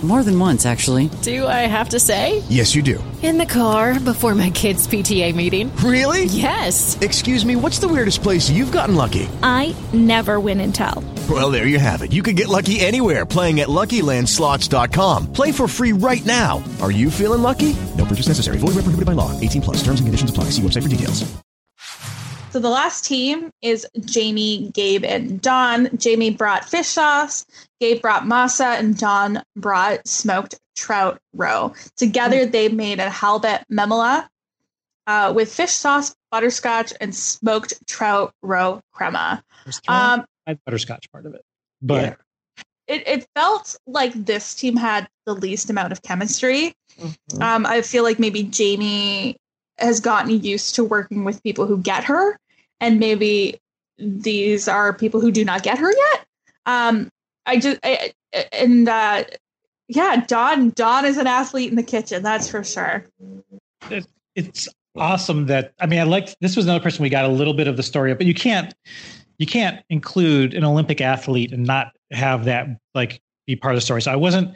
More than once, actually. Do I have to say? Yes, you do. In the car before my kids' P T A meeting. Really? Yes. Excuse me, what's the weirdest place you've gotten lucky? I never win and tell. Well, there you have it. You can get lucky anywhere, playing at Lucky Land Slots dot com. Play for free right now. Are you feeling lucky? No purchase necessary. Void where prohibited by law. eighteen plus. Terms and conditions apply. See website for details. So the last team is Jamie, Gabe, and Don. Jamie brought fish sauce, Gabe brought masa, and Don brought smoked trout roe. Together, they made a halibut memela uh, with fish sauce, butterscotch, and smoked trout roe crema. Um, I had butterscotch part of it, but yeah. It, it felt like this team had the least amount of chemistry. Mm-hmm. Um, I feel like maybe Jamie has gotten used to working with people who get her, and maybe these are people who do not get her yet. Um, I just I, and uh, yeah, Don Don is an athlete in the kitchen, that's for sure. It, it's awesome that I mean I liked this was another person we got a little bit of the story of, but you can't. You can't include an Olympic athlete and not have that like be part of the story. So I wasn't,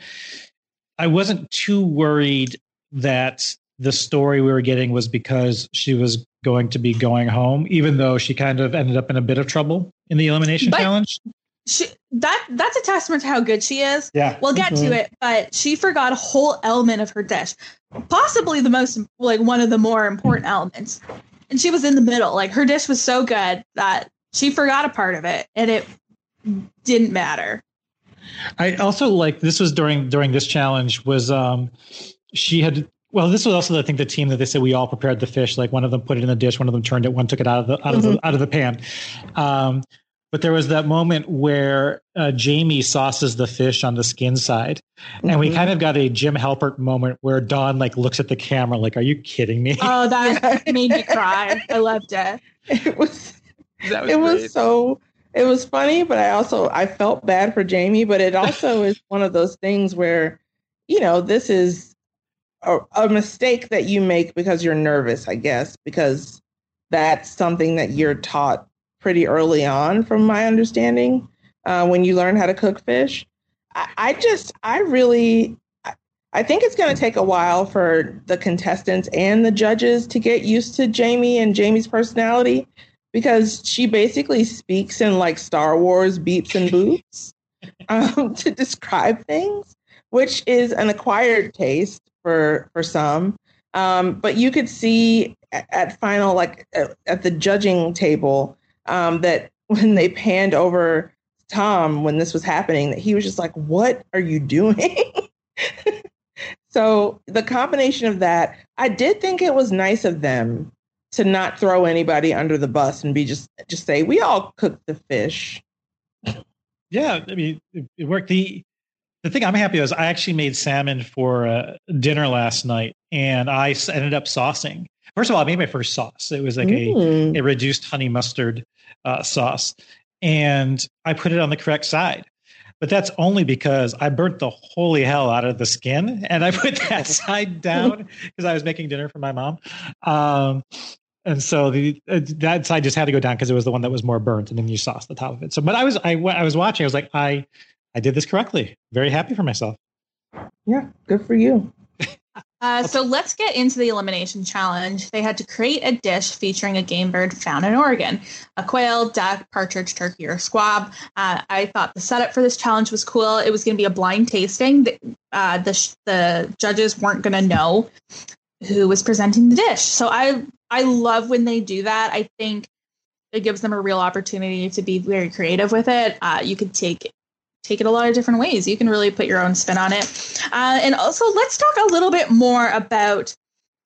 I wasn't too worried that the story we were getting was because she was going to be going home, even though she kind of ended up in a bit of trouble in the elimination but challenge. She, that that's a testament to how good she is. Yeah, we'll get mm-hmm. to it, but she forgot a whole element of her dish, possibly the most like one of the more important mm-hmm. elements, and she was in the middle. Like her dish was so good that. She forgot a part of it, and it didn't matter. I also like this was during during this challenge was um, she had well this was also I think the team that they said we all prepared the fish, like one of them put it in the dish, one of them turned it, one took it out of the out of mm-hmm. the out of the pan. Um, but there was that moment where uh, Jamie sauces the fish on the skin side, mm-hmm. and we kind of got a Jim Halpert moment where Don like looks at the camera like, "Are you kidding me?" Oh, that made me cry. I loved it. It was. Was it great. was so it was funny, but I also I felt bad for Jamie. But it also is one of those things where, you know, this is a, a mistake that you make because you're nervous, I guess, because that's something that you're taught pretty early on, from my understanding, uh, when you learn how to cook fish. I, I just I really I think it's going to take a while for the contestants and the judges to get used to Jamie and Jamie's personality. Because she basically speaks in like Star Wars beeps and boops um, to describe things, which is an acquired taste for for some. Um, but you could see at, at final, like at, at the judging table, um, that when they panned over Tom when this was happening, that he was just like, "What are you doing?" So the combination of that, I did think it was nice of them to not throw anybody under the bus and be just just say, we all cook the fish. Yeah, I mean, it, it worked. The the thing I'm happy was I actually made salmon for uh, dinner last night, and I ended up saucing. First of all, I made my first sauce. It was like mm. a, a reduced honey mustard uh, sauce, and I put it on the correct side. But that's only because I burnt the holy hell out of the skin, and I put that side down because I was making dinner for my mom. Um, And so the uh, that side just had to go down because it was the one that was more burnt, and then you sauce the top of it. So, but I was I, I was watching. I was like, I I did this correctly. Very happy for myself. Yeah, good for you. uh, so let's get into the elimination challenge. They had to create a dish featuring a game bird found in Oregon: a quail, duck, partridge, turkey, or squab. Uh, I thought the setup for this challenge was cool. It was going to be a blind tasting. The uh, the, the judges weren't going to know who was presenting the dish. So I. I love when they do that. I think it gives them a real opportunity to be very creative with it. Uh, you can take it, take it a lot of different ways. You can really put your own spin on it. Uh, and also, let's talk a little bit more about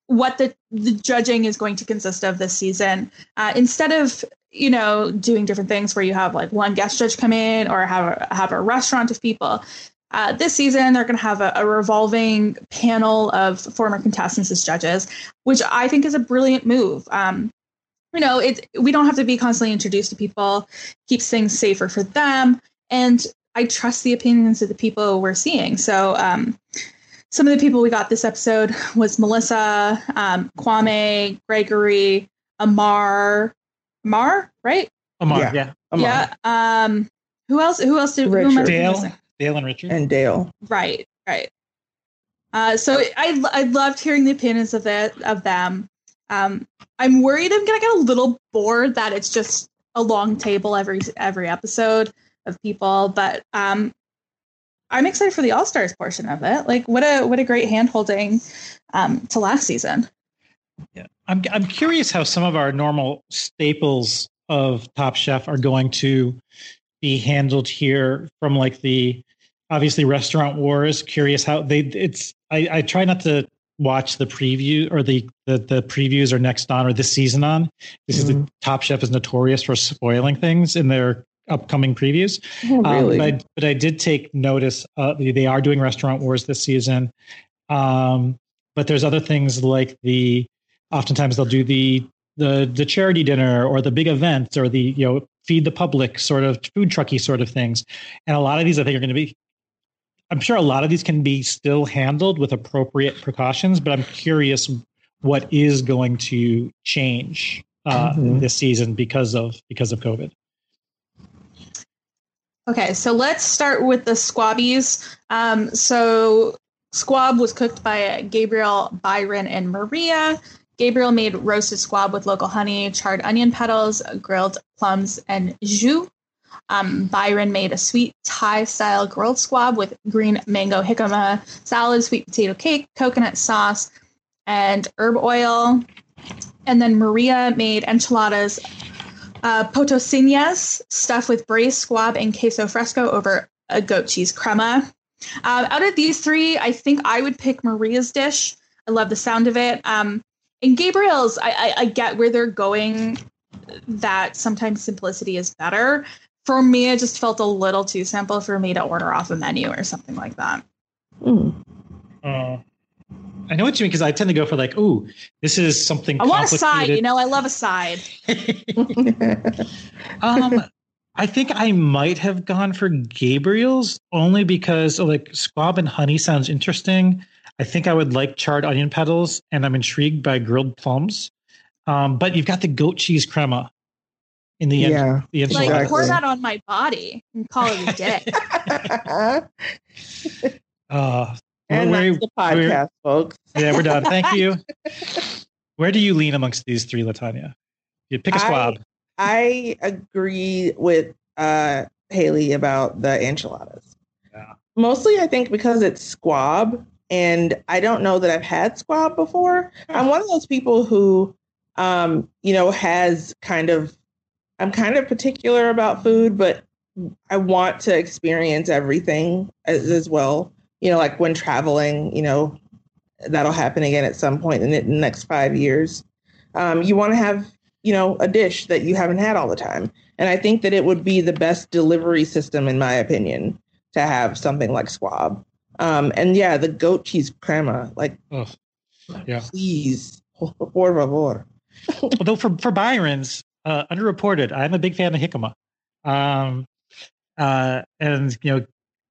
what the, the judging is going to consist of this season. Uh, instead of, you know, doing different things where you have like one guest judge come in or have a, have a restaurant of people. Uh, this season, they're going to have a, a revolving panel of former contestants as judges, which I think is a brilliant move. Um, you know, it, we don't have to be constantly introduced to people, keeps things safer for them. And I trust the opinions of the people we're seeing. So um, some of the people we got this episode was Melissa, um, Kwame, Gregory, Amar, Amar, right? Amar, yeah. Yeah. Amar. Yeah. Um, who else? Who else did Richard. Who Dale? Dale and Richard. And Dale. Right, right. Uh, so I I loved hearing the opinions of that of them. Um, I'm worried I'm going to get a little bored that it's just a long table every every episode of people, but um, I'm excited for the All-Stars portion of it. Like what a what a great hand-holding um, to last season. Yeah. I'm I'm curious how some of our normal staples of Top Chef are going to be handled here from like the obviously restaurant wars. Curious how they it's I, I try not to watch the preview or the, the the previews or next on or this season on. This mm-hmm. is the Top Chef is notorious for spoiling things in their upcoming previews. Oh, really? um, but, but I did take notice. Uh, they are doing Restaurant Wars this season. Um, but there's other things like the, oftentimes they'll do the, the, the charity dinner or the big events or the, you know, feed the public sort of food trucky sort of things. And a lot of these, I think, are going to be, I'm sure a lot of these can be still handled with appropriate precautions, but I'm curious what is going to change uh, mm-hmm. this season because of, because of COVID. Okay. So let's start with the squabbies. Um, so squab was cooked by Gabriel, Byron, and Maria. Gabriel made roasted squab with local honey, charred onion petals, grilled plums, and jus. Um, Byron made a sweet Thai-style grilled squab with green mango jicama salad, sweet potato cake, coconut sauce, and herb oil. And then Maria made enchiladas, uh, potosinas, stuffed with braised squab and queso fresco over a goat cheese crema. Uh, out of these three, I think I would pick Maria's dish. I love the sound of it. Um, and Gabriel's, I, I, I get where they're going, that sometimes simplicity is better. For me, it just felt a little too simple for me to order off a menu or something like that. Mm. Uh, I know what you mean, because I tend to go for like, ooh, this is something I want a side, you know, I love a side. um, I think I might have gone for Gabriel's only because like squab and honey sounds interesting. I think I would like charred onion petals, and I'm intrigued by grilled plums. Um, but you've got the goat cheese crema. In the end, yeah, the end like exactly. Pour that on my body and call it a day. uh, and where, that's the podcast, folks. Yeah, we're done. Thank you. Where do you lean amongst these three, Latanya? You pick a squab. I, I agree with uh, Haley about the enchiladas. Yeah. Mostly, I think because it's squab, and I don't know that I've had squab before. Yeah. I'm one of those people who, um, you know, has kind of. I'm kind of particular about food, but I want to experience everything as, as well. You know, like when traveling, you know, that'll happen again at some point in the next five years. Um, you want to have, you know, a dish that you haven't had all the time. And I think that it would be the best delivery system, in my opinion, to have something like squab. Um, and yeah, the goat cheese crema, like, oh, yeah. Please, por favor. Although for, for Byron's, Uh, underreported. I'm a big fan of jicama. Um, uh, and, you know,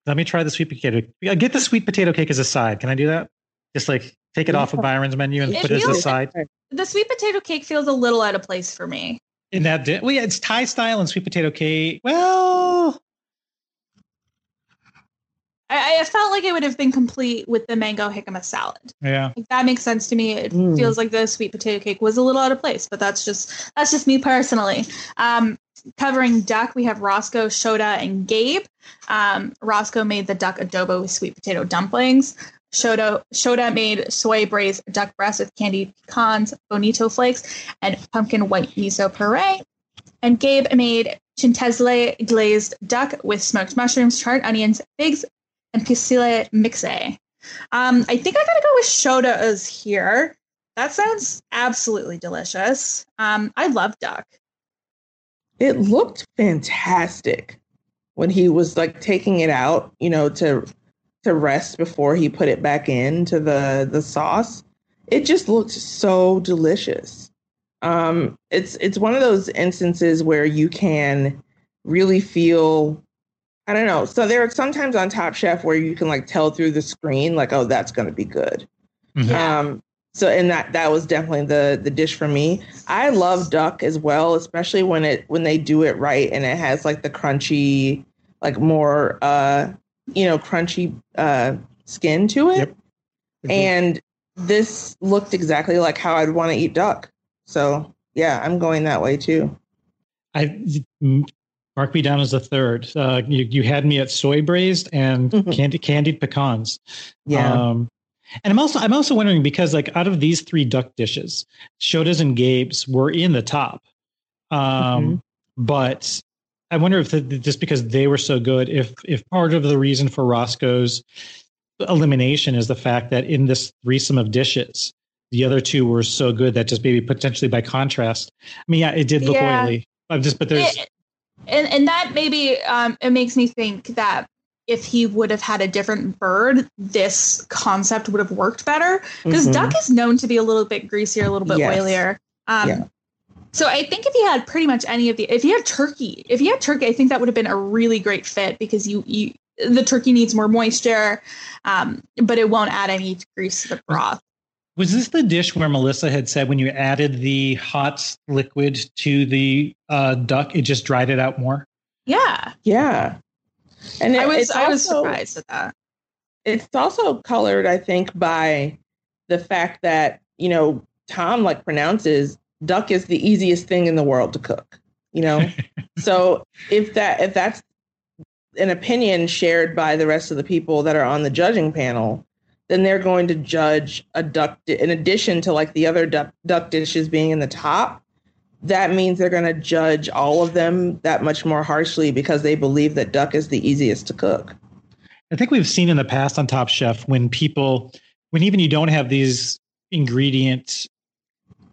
let me try the sweet potato. I get the sweet potato cake as a side. Can I do that? Just like take it off of Byron's menu and it put it as a side. The sweet potato cake feels a little out of place for me. In that, di- well, yeah, it's Thai style and sweet potato cake. Well, I, I felt like it would have been complete with the mango jicama salad. Yeah, like that makes sense to me. It mm. feels like the sweet potato cake was a little out of place, but that's just that's just me personally. Um, covering duck, we have Roscoe, Shoda, and Gabe. Um, Roscoe made the duck adobo with sweet potato dumplings. Shoda Shoda made soy braised duck breast with candied pecans, bonito flakes, and pumpkin white miso puree. And Gabe made chintesle glazed duck with smoked mushrooms, charred onions, figs, and pisile mixe. Um, I think I gotta go with Shoda's here. That sounds absolutely delicious. Um, I love duck. It looked fantastic when he was like taking it out, you know, to to rest before he put it back into the the sauce. It just looked so delicious. Um, it's it's one of those instances where you can really feel. I don't know. So there are sometimes on Top Chef where you can like tell through the screen, like, oh, that's going to be good. Mm-hmm. Um, so and that that was definitely the the dish for me. I love duck as well, especially when it when they do it right. And it has like the crunchy, like more, uh, you know, crunchy uh, skin to it. Yep. Mm-hmm. And this looked exactly like how I'd want to eat duck. So, yeah, I'm going that way, too. I Mark me down as the third. Uh, you you had me at soy braised and mm-hmm. candy, candied pecans. Yeah, um, and I'm also I'm also wondering because like out of these three duck dishes, Shoda's and Gabe's were in the top, um, mm-hmm. but I wonder if the, just because they were so good, if if part of the reason for Roscoe's elimination is the fact that in this threesome of dishes, the other two were so good that just maybe potentially by contrast. I mean, yeah, it did look yeah. oily. I'm just but there's. It, And and that maybe um, it makes me think that if he would have had a different bird, this concept would have worked better, because mm-hmm. duck is known to be a little bit greasier, a little bit yes. oilier. Um, yeah. So I think if he had pretty much any of the, if he had turkey, if he had turkey, I think that would have been a really great fit, because you, you the turkey needs more moisture, um, but it won't add any grease to the broth. Was this the dish where Melissa had said when you added the hot liquid to the uh, duck, it just dried it out more? Yeah. Yeah. And it, I was it's I was also, surprised at that. It's also colored, I think, by the fact that, you know, Tom like pronounces duck is the easiest thing in the world to cook, you know? So if that if that's an opinion shared by the rest of the people that are on the judging panel, then they're going to judge a duck di- in addition to like the other duck, duck dishes being in the top. That means they're going to judge all of them that much more harshly because they believe that duck is the easiest to cook. I think we've seen in the past on Top Chef when people, when even you don't have these ingredient,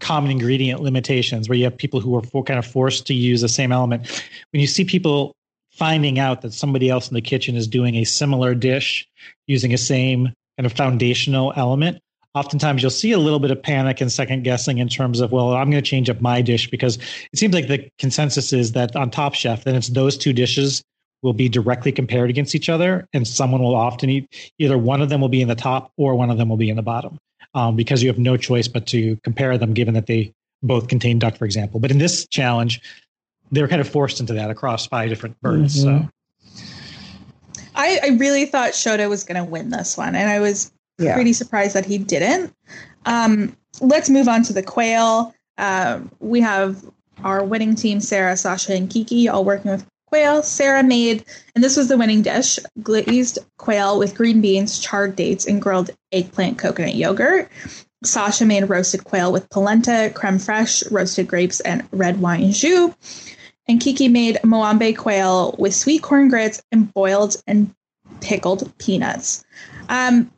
common ingredient limitations where you have people who are for, kind of forced to use the same element. When you see people finding out that somebody else in the kitchen is doing a similar dish using a same kind of foundational element, oftentimes you'll see a little bit of panic and second guessing in terms of, well, I'm going to change up my dish, because it seems like the consensus is that on Top Chef, then it's those two dishes will be directly compared against each other. And someone will often eat, either one of them will be in the top or one of them will be in the bottom, um, because you have no choice but to compare them, given that they both contain duck, for example. But in this challenge, they're kind of forced into that across five different birds. Mm-hmm. So I, I really thought Shoda was going to win this one. And I was Yeah. pretty surprised that he didn't. Um, let's move on to the quail. Uh, we have our winning team, Sarah, Sasha, and Kiki, all working with quail. Sarah made, and this was the winning dish, glazed quail with green beans, charred dates, and grilled eggplant coconut yogurt. Sasha made roasted quail with polenta, creme fraiche, roasted grapes, and red wine jus. And Kiki made Moambe quail with sweet corn grits and boiled and pickled peanuts. Um,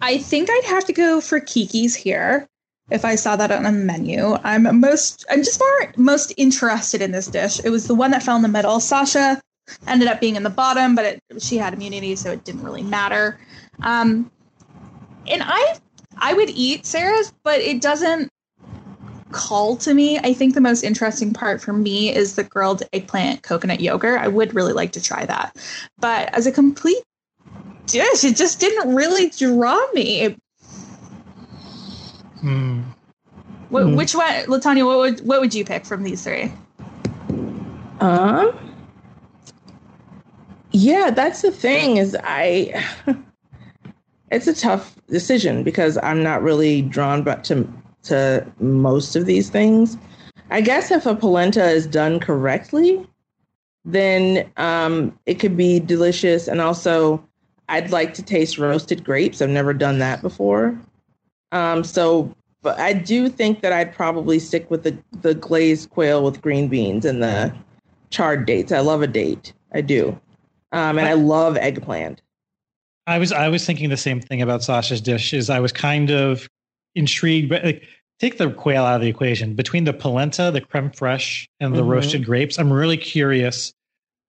I think I'd have to go for Kiki's here if I saw that on a menu. I'm most, I'm just more most interested in this dish. It was the one that fell in the middle. Sasha ended up being in the bottom, but it, she had immunity, so it didn't really matter. Um, and I, I would eat Sarah's, but it doesn't call to me. I think the most interesting part for me is the grilled eggplant coconut yogurt. I would really like to try that, but as a complete dish, it just didn't really draw me. It... Mm. What, mm. Which one, Latanya? What would what would you pick from these three? Um. Uh, yeah, that's the thing. Is I, it's a tough decision because I'm not really drawn, but to to most of these things. I guess if a polenta is done correctly, then um, it could be delicious, and also, I'd like to taste roasted grapes. I've never done that before. Um, so, but I do think that I'd probably stick with the, the glazed quail with green beans and the charred dates. I love a date. I do. Um, and I love eggplant. I was, I was thinking the same thing about Sasha's dish. Is I was kind of intrigued, but like, take the quail out of the equation. Between the polenta, the creme fraiche, and the mm-hmm. roasted grapes, I'm really curious.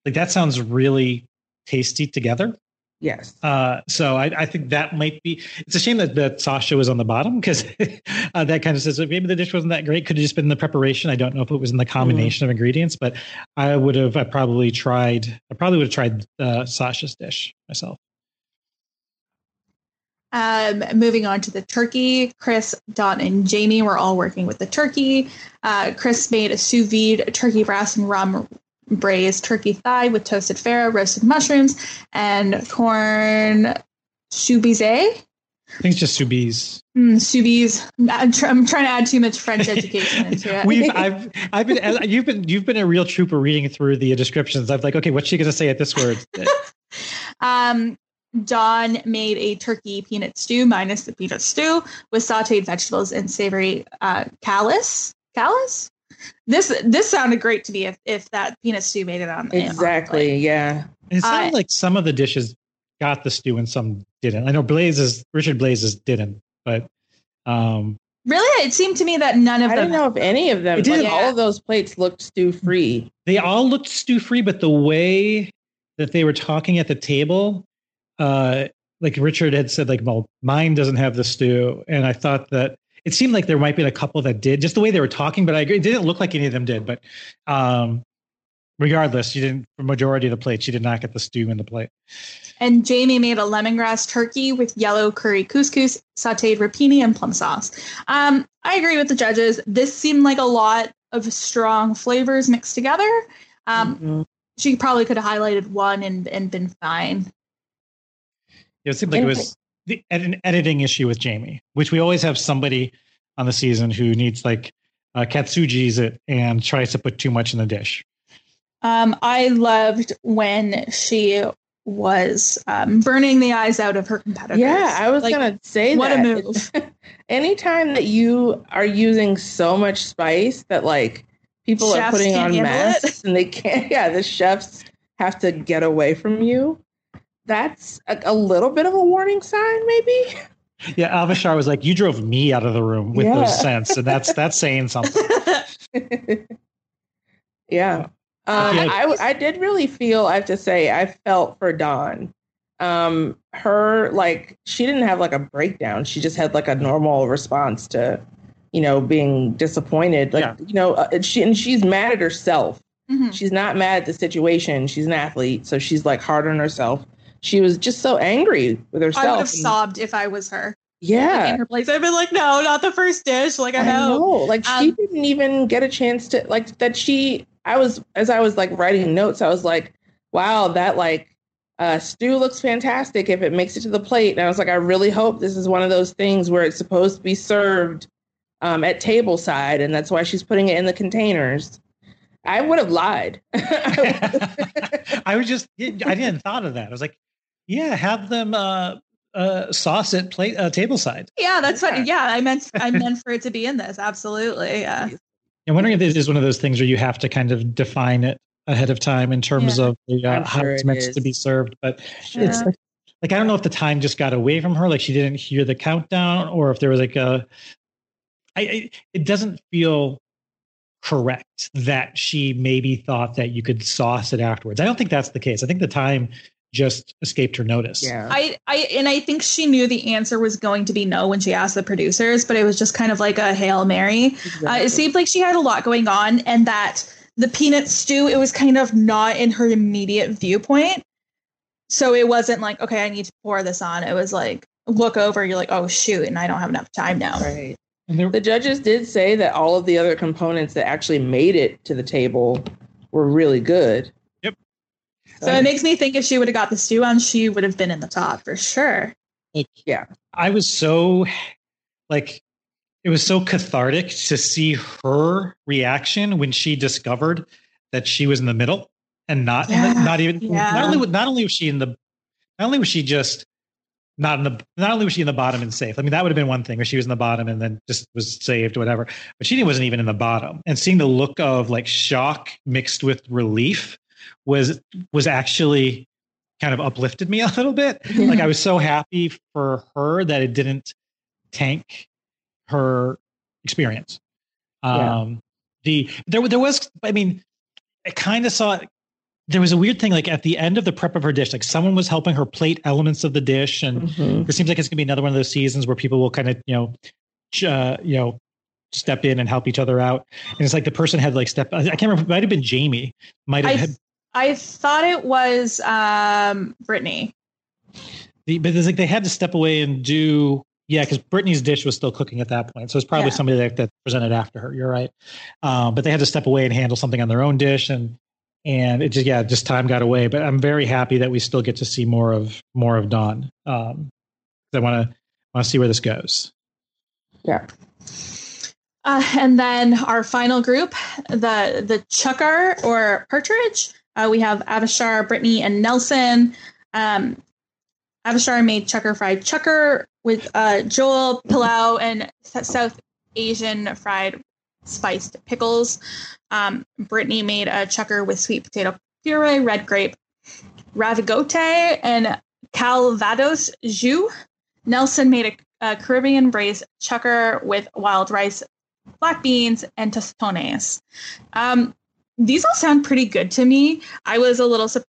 Like, that sounds really tasty together. Yes. Uh, so I, I think that might be, it's a shame that, that Sasha was on the bottom, because uh, that kind of says maybe the dish wasn't that great. Could have just been the preparation. I don't know if it was in the combination mm. of ingredients, but I would have, I probably tried, I probably would have tried uh, Sasha's dish myself. Um, moving on to the turkey, Chris, Don, and Jamie were all working with the turkey. Uh, Chris made a sous vide turkey breast and rum braised turkey thigh with toasted farro, roasted mushrooms, and corn sous bise. I think it's just sous bise. Mm, sous bise. I'm, tr- I'm trying to add too much French education into it. We've, I've, I've been, you've been, you've been a real trooper reading through the descriptions. I'm like, okay, what's she going to say at this word? um, Don made a turkey peanut stew minus the peanut stew with sauteed vegetables and savory uh, callus. Callus? This this sounded great to me if, if that peanut stew made it on. Exactly, on the yeah. It sounded uh, like some of the dishes got the stew and some didn't. I know Blaze's, Richard Blaze's didn't, but um, Really? It seemed to me that none of I them. I don't know if any of them. It did. Like, yeah. All of those plates looked stew-free. They all looked stew-free, but the way that they were talking at the table, uh, like Richard had said, like, well, mine doesn't have the stew. And I thought that it seemed like there might be a couple that did, just the way they were talking. But I agree, it didn't look like any of them did. But um, regardless, you didn't, for majority of the plates, you did not get the stew in the plate. And Jamie made a lemongrass turkey with yellow curry couscous, sauteed rapini, and plum sauce. Um, I agree with the judges. This seemed like a lot of strong flavors mixed together. Um, mm-hmm. She probably could have highlighted one and, and been fine. Yeah, it seemed like it was the, an editing issue with Jamie, which we always have somebody on the season who needs, like, uh, katsujis it and tries to put too much in the dish. Um, I loved when she was um, burning the eyes out of her competitors. Yeah, I was like, going to say what that. What a move. Anytime that you are using so much spice that, like, people chefs are putting on masks it. And they can't, yeah, the chefs have to get away from you. That's a, a little bit of a warning sign, maybe. Yeah, Avishar was like, you drove me out of the room with yeah. those scents. And that's, that's saying something. Yeah. Um, okay. I, I did really feel, I have to say, I felt for Don. Um, her, like, she didn't have, like, a breakdown. She just had, like, a normal response to, you know, being disappointed. Like, yeah. you know, uh, she, and she's mad at herself. Mm-hmm. She's not mad at the situation. She's an athlete. So she's, like, hard on herself. She was just so angry with herself. I would have and, sobbed if I was her. Yeah. Like, in her place. I'd been like, no, not the first dish. Like, I, I know. know. Like, um, she didn't even get a chance to, like, that she... I was, as I was, like, writing notes, I was like, wow, that, like, uh, stew looks fantastic if it makes it to the plate. And I was like, I really hope this is one of those things where it's supposed to be served um, at tableside. And that's why she's putting it in the containers. I would have lied. I was just, I didn't thought of that. I was like, yeah, have them uh, uh, sauce it plate uh, tableside. Yeah, that's yeah. funny. Yeah, I meant, I meant for it to be in this. Absolutely. Yeah. I'm wondering if this is one of those things where you have to kind of define it ahead of time in terms yeah, of the, uh, how sure it's meant it to be served. But sure. it's like, like, I don't know if the time just got away from her, like she didn't hear the countdown, or if there was like a, I, it doesn't feel correct that she maybe thought that you could sauce it afterwards. I don't think that's the case. I think the time just escaped her notice. Yeah. I, I, and I think she knew the answer was going to be no when she asked the producers, but it was just kind of like a Hail Mary. Exactly. Uh, it seemed like she had a lot going on, and that the peanut stew, it was kind of not in her immediate viewpoint. So it wasn't like, okay, I need to pour this on. It was like, look over, you're like, oh shoot. And I don't have enough time now. Right. And there- the judges did say that all of the other components that actually made it to the table were really good. So it makes me think if she would have got the stew on, she would have been in the top for sure. Like, yeah. I was so, like, it was so cathartic to see her reaction when she discovered that she was in the middle and not, yeah. in the, not even, yeah. not only, not only was she in the, not only was she just not in the, not only was she in the bottom and safe. I mean, that would have been one thing where she was in the bottom and then just was saved or whatever, but she wasn't even in the bottom, and seeing the look of, like, shock mixed with relief was was actually kind of uplifted me a little bit. Yeah. Like, I was so happy for her that it didn't tank her experience. Yeah. Um, the there there was, I mean, I kind of saw it. There was a weird thing, like, at the end of the prep of her dish, like, someone was helping her plate elements of the dish, and mm-hmm. it seems like it's gonna be another one of those seasons where people will kind of, you know, uh, you know, step in and help each other out. And it's like the person had, like, step. I can't remember. It might have been Jamie. Might have. I, had, I thought it was um, Brittany. The, but it's like they had to step away and do. Yeah, because Brittany's dish was still cooking at that point, so it's probably yeah. somebody that, that presented after her. You're right. Um, but they had to step away and handle something on their own dish, and and it just yeah, just time got away. But I'm very happy that we still get to see more of more of Dawn. Um, I want to want to see where this goes. Yeah. Uh, and then our final group, the the chucker or partridge. Uh, we have Avishar, Brittany, and Nelson. Um, Avishar made chucker fried chucker with uh, Joel, pilau, and South Asian fried spiced pickles. Um, Brittany made a chucker with sweet potato puree, red grape, ravigote, and calvados jus. Nelson made a a Caribbean braised chucker with wild rice, black beans, and tostones. Um, these all sound pretty good to me. I was a little surprised.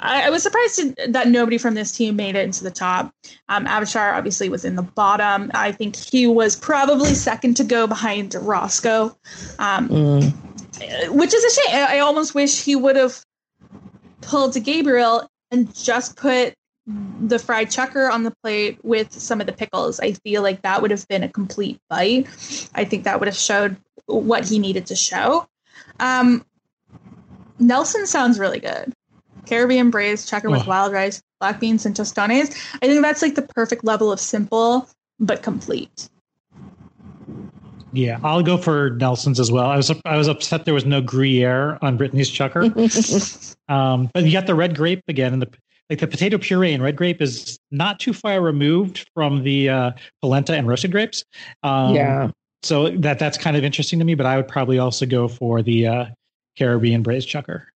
I, I was surprised to, that nobody from this team made it into the top. Um, Avishar obviously was in the bottom. I think he was probably second to go behind Roscoe, um, mm. which is a shame. I, I almost wish he would have pulled to Gabriel and just put the fried chucker on the plate with some of the pickles. I feel like that would have been a complete bite. I think that would have showed what he needed to show. Um, Nelson sounds really good. Caribbean braised chucker oh. with wild rice, black beans, and tostones. I think that's like the perfect level of simple but complete. Yeah, I'll go for Nelson's as well. I was I was upset there was no Gruyere on Brittany's chucker, um, but you got the red grape again, and the like the potato puree and red grape is not too far removed from the uh, polenta and roasted grapes. Um, yeah, so that that's kind of interesting to me. But I would probably also go for the uh, Caribbean braised chucker.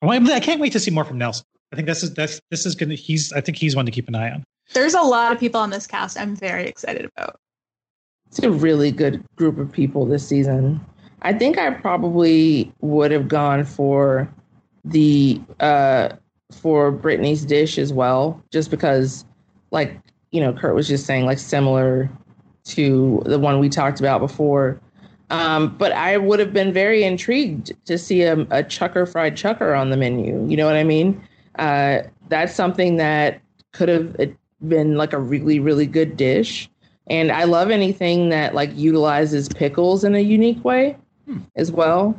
I can't wait to see more from Nelson. I think this is that's this is gonna he's I think he's one to keep an eye on. There's a lot of people on this cast I'm very excited about. It's a really good group of people this season. I think I probably would have gone for the uh, for Brittany's dish as well, just because, like, you know, Kurt was just saying, like, similar to the one we talked about before. Um, but I would have been very intrigued to see a, a chucker fried chucker on the menu. You know what I mean? Uh, that's something that could have been like a really, really good dish. And I love anything that like utilizes pickles in a unique way hmm. as well.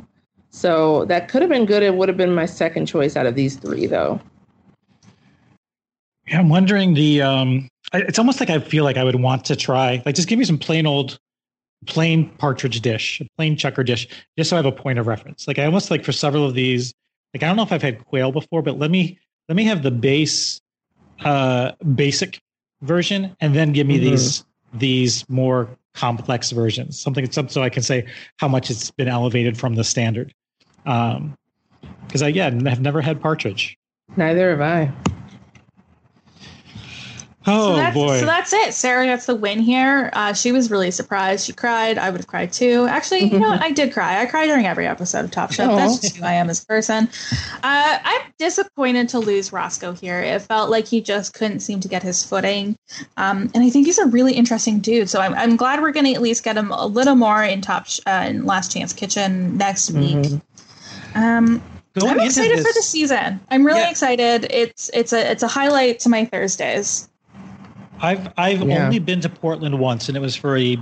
So that could have been good. It would have been my second choice out of these three, though. Yeah, I'm wondering the um, it's almost like I feel like I would want to try, like, just give me some plain old plain partridge dish, plain chucker dish, just so I have a point of reference. Like, I almost like for several of these, like, I don't know if I've had quail before, but let me let me have the base uh, basic version, and then give me mm-hmm. these these more complex versions. Something, something so I can say how much it's been elevated from the standard. Because um, I yeah, I've never had partridge. Neither have I. Oh, so that's, boy. So that's it. Sarah gets the win here. Uh, she was really surprised. She cried. I would have cried, too. Actually, you know what? I did cry. I cry during every episode of Top Chef. Aww. That's just who I am as a person. Uh, I'm disappointed to lose Roscoe here. It felt like he just couldn't seem to get his footing. Um, and I think he's a really interesting dude. So I'm, I'm glad we're going to at least get him a little more in Top uh, in Last Chance Kitchen next mm-hmm. week. Um Going I'm excited this... for the season. I'm really yeah. excited. It's it's a It's a highlight to my Thursdays. I've I've yeah. only been to Portland once, and it was for a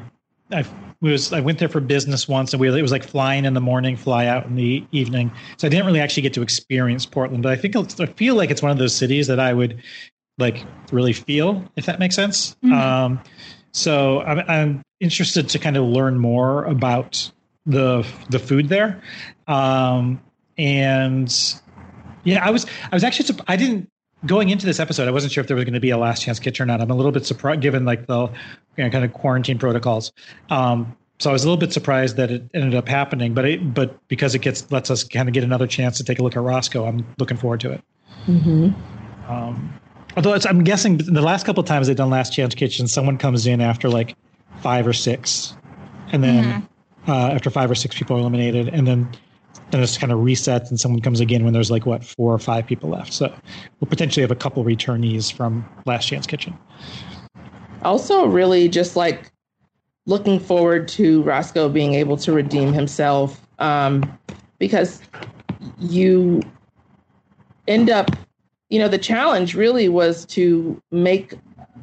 I was I went there for business once, and we it was like flying in the morning, fly out in the evening. So I didn't really actually get to experience Portland, but I think I feel like it's one of those cities that I would like really feel, if that makes sense. Mm-hmm. Um, so I'm, I'm interested to kind of learn more about the the food there, um, and yeah, I was I was actually I didn't. Going into this episode, I wasn't sure if there was going to be a Last Chance Kitchen or not. I'm a little bit surprised, given like the you know, kind of quarantine protocols. Um, so I was a little bit surprised that it ended up happening. But it, but because it gets lets us kind of get another chance to take a look at Roscoe, I'm looking forward to it. Mm-hmm. Um, although it's, I'm guessing the last couple of times they've done Last Chance Kitchen, someone comes in after like five or six, and then mm-hmm. uh, after five or six people are eliminated, and then. Then it's kind of resets and someone comes again when there's like, what, four or five people left. So we'll potentially have a couple returnees from Last Chance Kitchen. Also really just like looking forward to Roscoe being able to redeem himself um, because you end up, you know, the challenge really was to make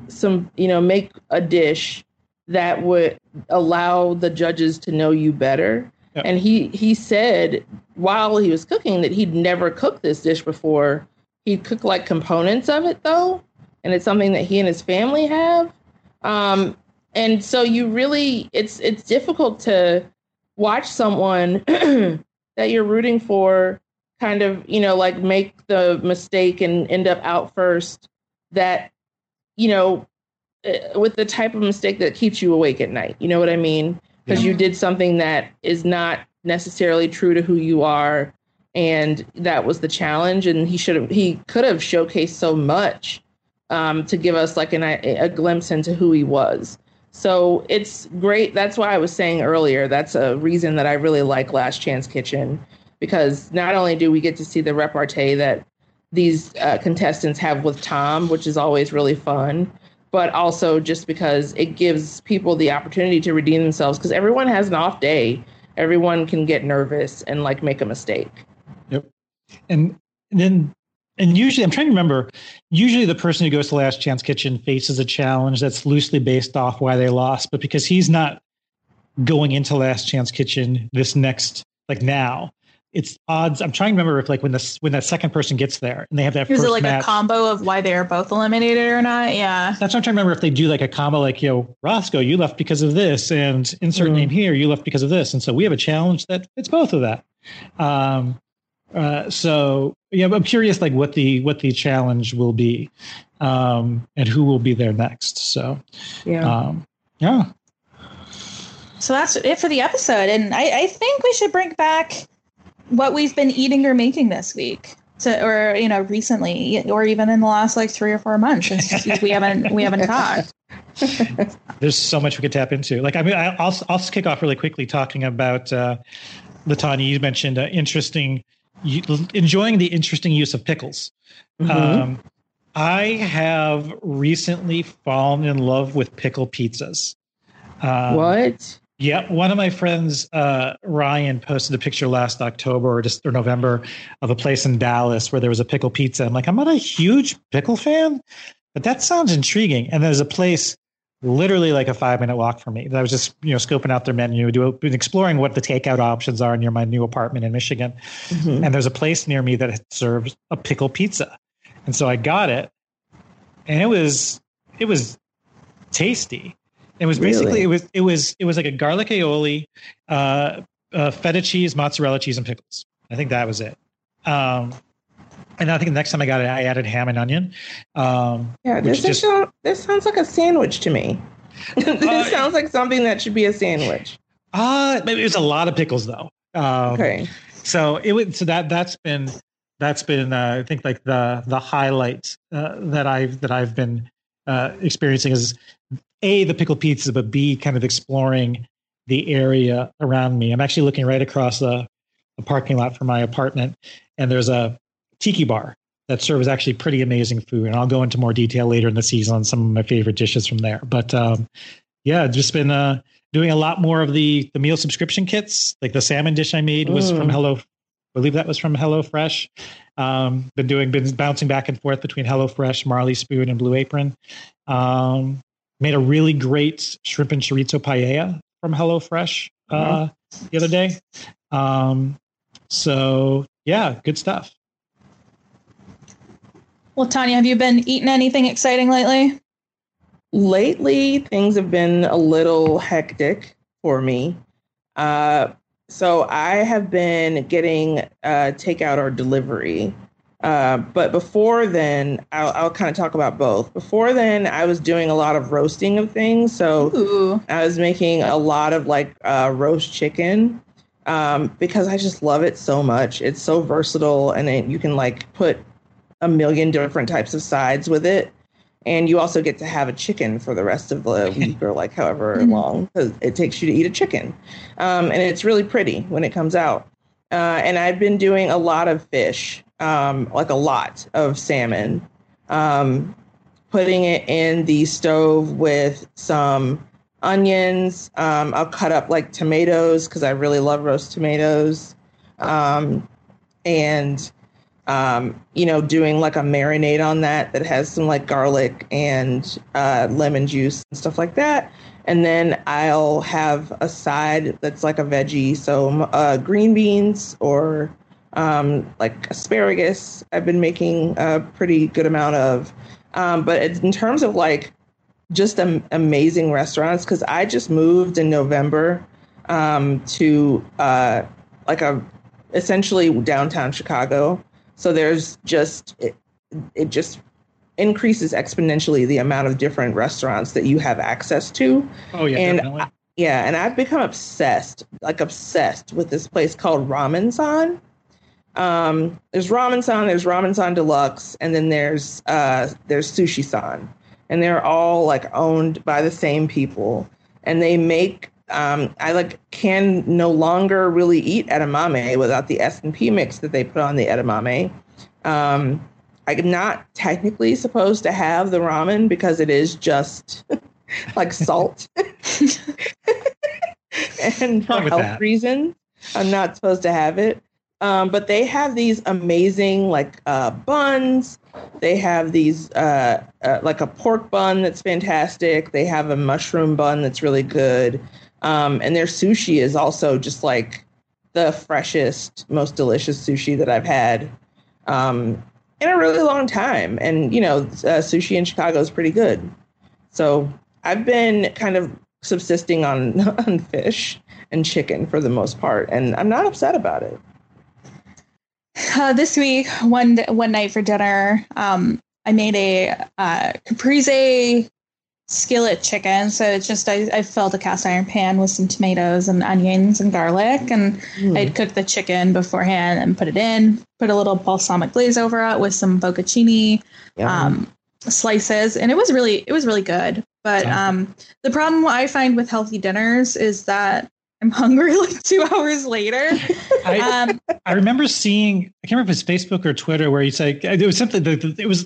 some, you know, make a dish that would allow the judges to know you better. And he, he said while he was cooking that he'd never cooked this dish before. He'd cooked like components of it, though. And it's something that he and his family have. Um, and so you really it's it's difficult to watch someone that you're rooting for kind of, you know, like make the mistake and end up out first that, you know, with the type of mistake that keeps you awake at night. You know what I mean? Because you did something that is not necessarily true to who you are. And that was the challenge. And he should have he could have showcased so much um, to give us like an, a glimpse into who he was. So it's great. That's why I was saying earlier, that's a reason that I really like Last Chance Kitchen, because not only do we get to see the repartee that these uh, contestants have with Tom, which is always really fun, but also just because it gives people the opportunity to redeem themselves, because everyone has an off day. Everyone can get nervous and like make a mistake. Yep. And then, and usually I'm trying to remember, usually the person who goes to Last Chance Kitchen faces a challenge that's loosely based off why they lost, but because he's not going into Last Chance Kitchen this next, like now, it's odds. I'm trying to remember if like when the, when that second person gets there and they have that first match. Is it like a combo of why they're both eliminated or not? Yeah. That's what I'm trying to remember, if they do like a combo, like, you know, Roscoe, you left because of this, and insert mm. name here, you left because of this. And so we have a challenge that it's both of that. Um, uh, so yeah, I'm curious like what the, what the challenge will be, um, and who will be there next. So, yeah. Um, yeah. So that's it for the episode. And I, I think we should bring back what we've been eating or making this week, to, or, you know, recently, or even in the last like three or four months, since we haven't, we haven't talked. There's so much we could tap into. Like, I mean, I'll, I'll kick off really quickly talking about, uh, Latanya, you mentioned uh, interesting, you, enjoying the interesting use of pickles. Mm-hmm. Um, I have recently fallen in love with pickle pizzas. Um, what? Yeah, one of my friends, uh, Ryan, posted a picture last October or just or November of a place in Dallas where there was a pickle pizza. I'm like, I'm not a huge pickle fan, but that sounds intriguing. And there's a place literally like a five minute walk from me that I was just, you know, scoping out their menu, do exploring what the takeout options are near my new apartment in Michigan. Mm-hmm. And there's a place near me that serves a pickle pizza, and so I got it, and it was it was tasty. It was basically, really? it was, it was, it was like a garlic aioli, uh, uh, feta cheese, mozzarella cheese, and pickles. I think that was it. Um, and I think the next time I got it, I added ham and onion. Um, yeah, this, just, sound, this sounds like a sandwich to me. This uh, sounds like something that should be a sandwich. Uh, it was a lot of pickles though. Um, okay. So it would, so that, that's been, that's been, uh, I think like the, the highlight, uh, that I've, that I've been, uh, experiencing is, A, the pickle pizza, but B, kind of exploring the area around me. I'm actually looking right across the, the parking lot from my apartment, and there's a tiki bar that serves actually pretty amazing food. And I'll go into more detail later in the season on some of my favorite dishes from there. But um, yeah, just been uh, doing a lot more of the the meal subscription kits. Like the salmon dish I made was mm. from Hello, I believe that was from HelloFresh. Um, been doing, been bouncing back and forth between HelloFresh, Marley Spoon, and Blue Apron. Um, Made a really great shrimp and chorizo paella from HelloFresh uh, mm-hmm. the other day. Um, so, yeah, good stuff. Well, Tanya, have you been eating anything exciting lately? Lately, things have been a little hectic for me. Uh, so I have been getting uh, takeout or delivery. Uh, but before then, I'll, I'll kind of talk about both. Before then, I was doing a lot of roasting of things. So Ooh. I was making a lot of like uh, roast chicken um, because I just love it so much. It's so versatile, and it, you can like put a million different types of sides with it. And you also get to have a chicken for the rest of the week or like however mm-hmm. long, 'cause it takes you to eat a chicken. Um, and it's really pretty when it comes out. Uh, and I've been doing a lot of fish. Um, like a lot of salmon, um, putting it in the stove with some onions. Um, I'll cut up like tomatoes because I really love roast tomatoes. Um, and, um, you know, doing like a marinade on that that has some like garlic and uh, lemon juice and stuff like that. And then I'll have a side that's like a veggie. So uh, green beans or Um, like asparagus, I've been making a pretty good amount of. Um, but in terms of like just um, amazing restaurants, because I just moved in November um, to uh, like a essentially downtown Chicago. So there's just it, it just increases exponentially the amount of different restaurants that you have access to. Oh, yeah. And definitely. I, yeah. And I've become obsessed, like obsessed with this place called Ramen San. Um, there's Ramen San, there's Ramen San Deluxe, and then there's uh, there's Sushi San, and they're all like owned by the same people, and they make. Um, I like can no longer really eat edamame without the S and P mix that they put on the edamame. Um, I'm not technically supposed to have the ramen because it is just like salt, and for health that. reasons, I'm not supposed to have it. Um, but they have these amazing like uh, buns. They have these uh, uh, like a pork bun that's fantastic. They have a mushroom bun that's really good. Um, and their sushi is also just like the freshest, most delicious sushi that I've had um, in a really long time. And, you know, uh, sushi in Chicago is pretty good. So I've been kind of subsisting on, on fish and chicken for the most part. And I'm not upset about it. Uh, this week, one one night for dinner, um, I made a uh, caprese skillet chicken. So it's just I, I filled a cast iron pan with some tomatoes and onions and garlic, and mm. I'd cook the chicken beforehand and put it in. Put a little balsamic glaze over it with some bocconcini um, slices, and it was really it was really good. But um, the problem I find with healthy dinners is that I'm hungry like two hours later. I, um, I remember seeing, I can't remember if it was Facebook or Twitter, where you say, it was something that it was,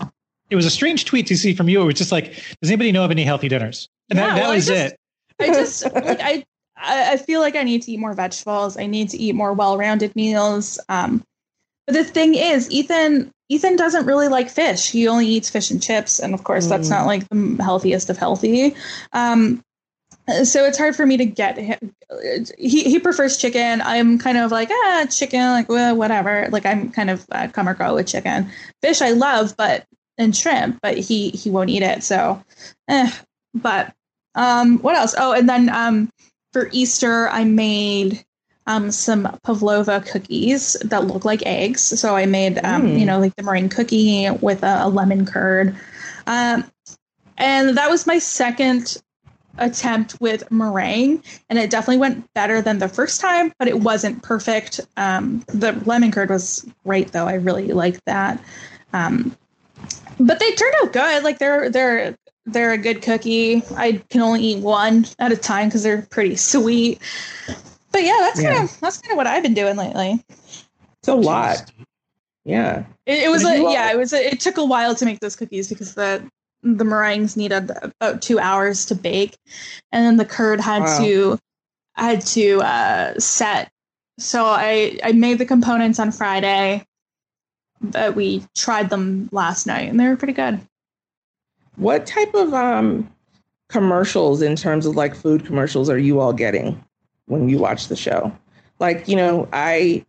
it was a strange tweet to see from you. It was just like, does anybody know of any healthy dinners? And yeah, that, that well, was I just, it. I just, like, I, I feel like I need to eat more vegetables. I need to eat more well-rounded meals. Um, but the thing is, Ethan, Ethan doesn't really like fish. He only eats fish and chips. And of course, mm. that's not like the healthiest of healthy. Um, So it's hard for me to get him. He, he prefers chicken. I'm kind of like, ah, chicken, like, well, whatever. Like, I'm kind of uh, come or go with chicken. Fish I love, but and shrimp, but he he won't eat it. So, eh. But um, what else? Oh, and then um, for Easter, I made um, some pavlova cookies that look like eggs. So I made, um, mm. you know, like the meringue cookie with a, a lemon curd. Um, and that was my second attempt with meringue, and it definitely went better than the first time, but it wasn't perfect. Um, the lemon curd was great, though. I really liked that. Um, but they turned out good. Like they're they're they're a good cookie. I can only eat one at a time because they're pretty sweet. But yeah, that's yeah. kind of that's kind of what I've been doing lately. It's a lot. Yeah, it, it was. A, yeah, it was. A, it took a while to make those cookies because the. The meringues needed about two hours to bake, and then the curd had wow. to had to uh, set. So I, I made the components on Friday, but we tried them last night, and they were pretty good. What type of um, commercials, in terms of like food commercials, are you all getting when you watch the show? Like, you know, I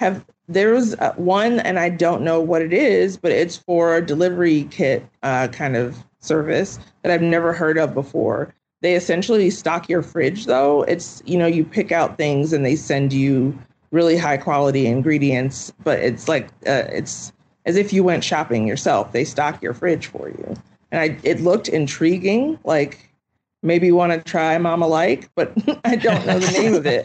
have. There was one, and I don't know what it is, but it's for a delivery kit uh, kind of service that I've never heard of before. They essentially stock your fridge, though. It's, you know, you pick out things and they send you really high quality ingredients, but it's like uh, it's as if you went shopping yourself. They stock your fridge for you. And I, it looked intriguing, like maybe want to try Mama Like, but I don't know the name of it.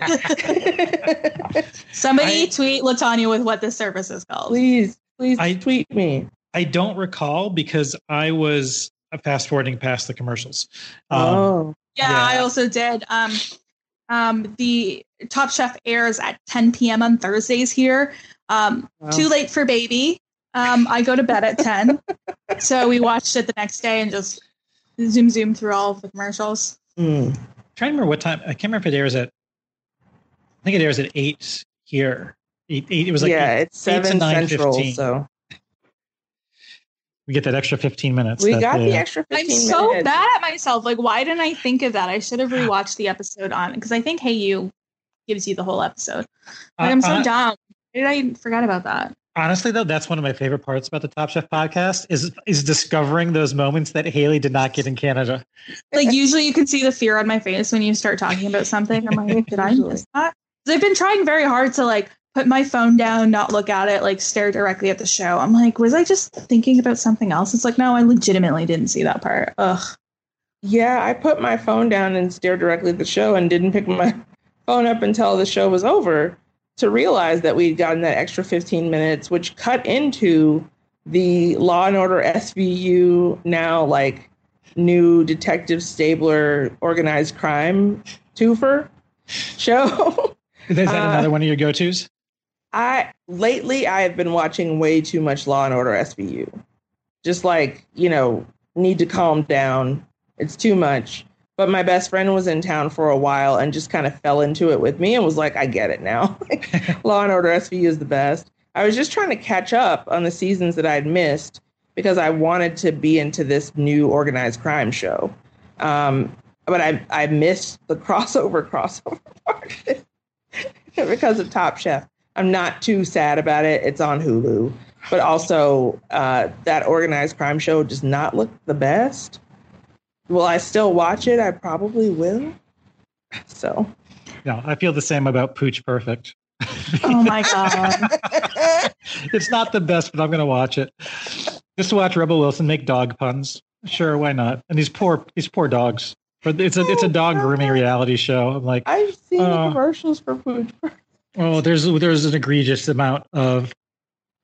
Somebody I, tweet Latanya with what this service is called. Please, please I, tweet me. I don't recall because I was fast forwarding past the commercials. Um, oh, yeah, yeah, I also did. Um, um, the Top Chef airs at ten p.m. on Thursdays here. Um, wow. Too late for baby. Um, I go to bed at ten, so we watched it the next day and just. Zoom, zoom through all of the commercials. Mm. I'm trying to remember what time. I can't remember if it airs at. I think it airs at eight here. Eight. eight it was like yeah, eight, it's seven eight central. fifteen. So we get that extra fifteen minutes. We got the, the extra. fifteen I'm so minutes. Bad at myself. Like, why didn't I think of that? I should have rewatched the episode on because I think Hey You gives you the whole episode. Like, uh, I'm so uh, dumb. Did I forget about that? Honestly, though, that's one of my favorite parts about the Top Chef podcast is is discovering those moments that Haley did not get in Canada. Like, usually you can see the fear on my face when you start talking about something. I'm like, did I miss that? Because I've been trying very hard to, like, put my phone down, not look at it, like, stare directly at the show. I'm like, was I just thinking about something else? It's like, no, I legitimately didn't see that part. Ugh. Yeah, I put my phone down and stared directly at the show and didn't pick my phone up until the show was over. to realize that we'd gotten that extra fifteen minutes, which cut into the Law and Order S V U, now like new Detective Stabler organized crime twofer show. Is that uh, another one of your go-tos? I lately I have been watching way too much Law and Order S V U. Just like, you know, need to calm down. It's too much. But my best friend was in town for a while and just kind of fell into it with me and was like, I get it now. Law and Order S V U is the best. I was just trying to catch up on the seasons that I had missed because I wanted to be into this new organized crime show. Um, but I, I missed the crossover crossover part because of Top Chef. I'm not too sad about it. It's on Hulu. But also, uh, that organized crime show does not look the best. Will I still watch it? I probably will. So, no, I feel the same about Pooch Perfect. Oh my God. It's not the best, but I'm going to watch it. Just to watch Rebel Wilson make dog puns. Sure, why not? And these poor, these poor dogs. But it's a, oh, it's a dog God. grooming reality show. I'm like, I've seen uh, the commercials for Pooch Perfect. Oh, there's there's an egregious amount of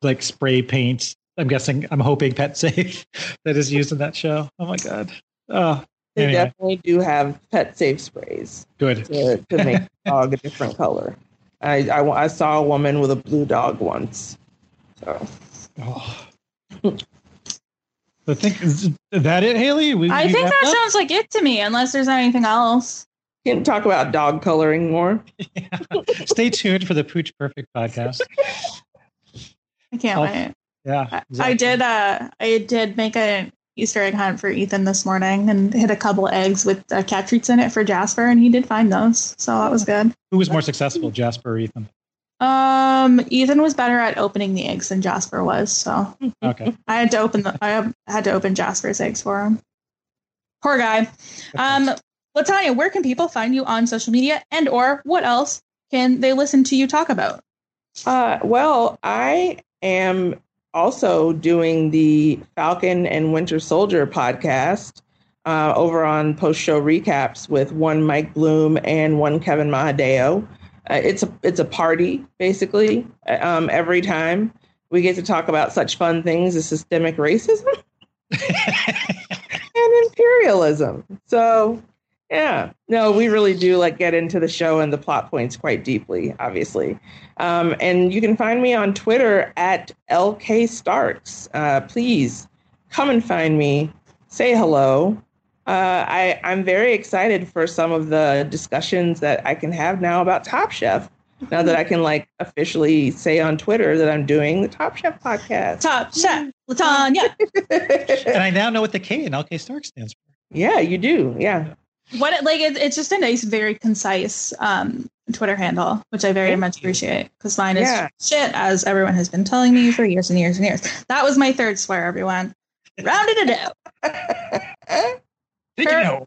like spray paint. I'm guessing, I'm hoping pet safe that is used in that show. Oh my God. Oh, they anyway. definitely do have pet safe sprays. Good. To, to make the dog a different color. I, I, I saw a woman with a blue dog once. So. Oh. I think, is that it, Haley? We, I think that up? sounds like it to me, unless there's anything else. Can talk about dog coloring more. Yeah. Stay tuned for the Pooch Perfect podcast. I can't I'll, wait. Yeah, exactly. I did. Uh, I did make an Easter egg hunt for Ethan this morning and hid a couple eggs with uh, cat treats in it for Jasper, and he did find those, so that was good. Who was more successful, Jasper or Ethan? Um, Ethan was better at opening the eggs than Jasper was. So okay, I had to open the. I had to open Jasper's eggs for him. Poor guy. Um. Latanya, where can people find you on social media, and or what else can they listen to you talk about? Uh, well, I am also doing the Falcon and Winter Soldier podcast uh, over on Post Show Recaps with one Mike Bloom and one Kevin Mahadeo. Uh, it's a it's a party, basically. Um, every time we get to talk about such fun things as systemic racism and imperialism. So. Yeah, no, we really do like get into the show and the plot points quite deeply, obviously. Um, and you can find me on Twitter at L K Starks. Uh, please come and find me. Say hello. Uh, I, I'm very excited for some of the discussions that I can have now about Top Chef. Now that I can like officially say on Twitter that I'm doing the Top Chef podcast. Top Chef, Latanya. And I now know what the K in L K Starks stands for. Yeah, you do. Yeah. What like it, it's just a nice, very concise um, Twitter handle, which I very Thank much appreciate because mine is yeah. shit, as everyone has been telling me for years and years and years. That was my third swear, everyone. Rounded it out. Did Her, you know?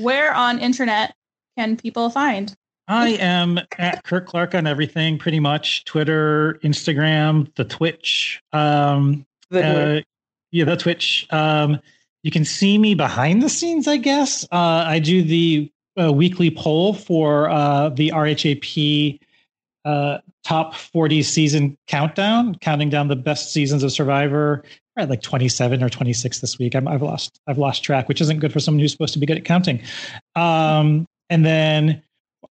Where on internet can people find? I am at Kirk Clark on everything, pretty much Twitter, Instagram, the Twitch. Um, the uh, yeah, the Twitch. Um, You can see me behind the scenes, I guess. Uh, I do the uh, weekly poll for uh, the R H A P uh, top forty season countdown, counting down the best seasons of Survivor. We're at like twenty-seven or twenty-six this week. I'm, I've lost I've lost track, which isn't good for someone who's supposed to be good at counting. Um, and then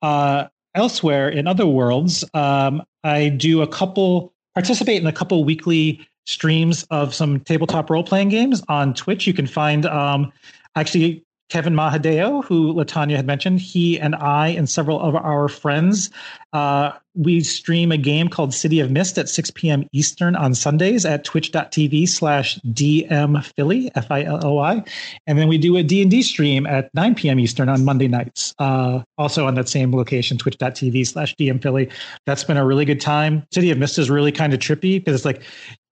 uh, elsewhere in other worlds, um, I do a couple, participate in a couple weekly streams of some tabletop role-playing games on Twitch. You can find um, actually Kevin Mahadeo, who Latanya had mentioned. He and I and several of our friends, uh, we stream a game called City of Mist at six p.m. Eastern on Sundays at twitch dot t v slash D M Philly, F I L L Y. And then we do a D and D stream at nine p.m. Eastern on Monday nights, uh, also on that same location, twitch dot t v slash D M Philly. That's been a really good time. City of Mist is really kind of trippy because it's like,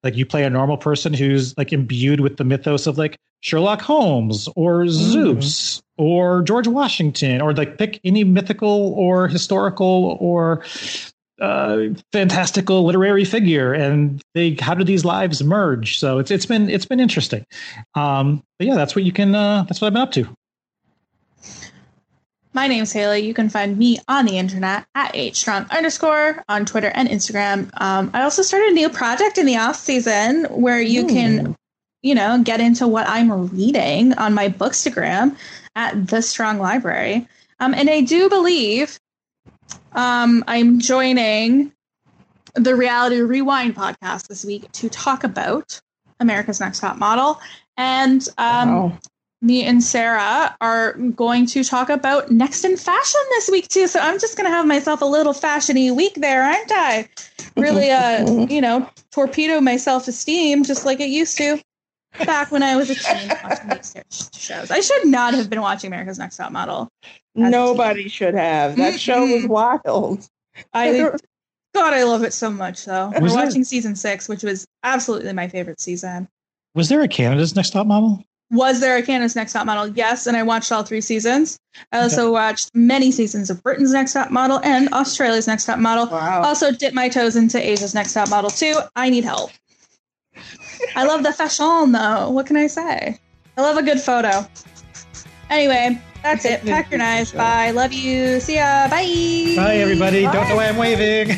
Like you play a normal person who's like imbued with the mythos of like Sherlock Holmes or Zeus mm-hmm. or George Washington, or like pick any mythical or historical or uh, fantastical literary figure, and they how do these lives merge? So it's it's been it's been interesting. Um, but yeah, that's what you can. Uh, that's what I've been up to. My name's Haley. You can find me on the internet at hstrong underscore on Twitter and Instagram. Um, I also started a new project in the off season where you Ooh. can, you know, get into what I'm reading on my Bookstagram at The Strong Library. Um, and I do believe um, I'm joining the Reality Rewind podcast this week to talk about America's Next Top Model. And um, wow. me and Sarah are going to talk about Next in Fashion this week, too. So I'm just going to have myself a little fashion-y week there, aren't I? Really, uh, you know, torpedo my self-esteem just like it used to back when I was a teen watching these shows. I should not have been watching America's Next Top Model. Nobody should have. That mm-hmm. show was wild. I God, I love it so much, though. Was We're there... watching season six, which was absolutely my favorite season. Was there a Canada's Next Top Model? Was there a Canada's Next Top Model? Yes, and I watched all three seasons. I also okay. watched many seasons of Britain's Next Top Model and Australia's Next Top Model. Wow. Also dipped my toes into Asia's Next Top Model, too. I need help. I love the fashion, though. What can I say? I love a good photo. Anyway, that's it. Pack your knives. Bye. Love you. See ya. Bye. Bye, everybody. Bye. Don't know why I'm waving.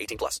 eighteen plus.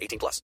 eighteen plus.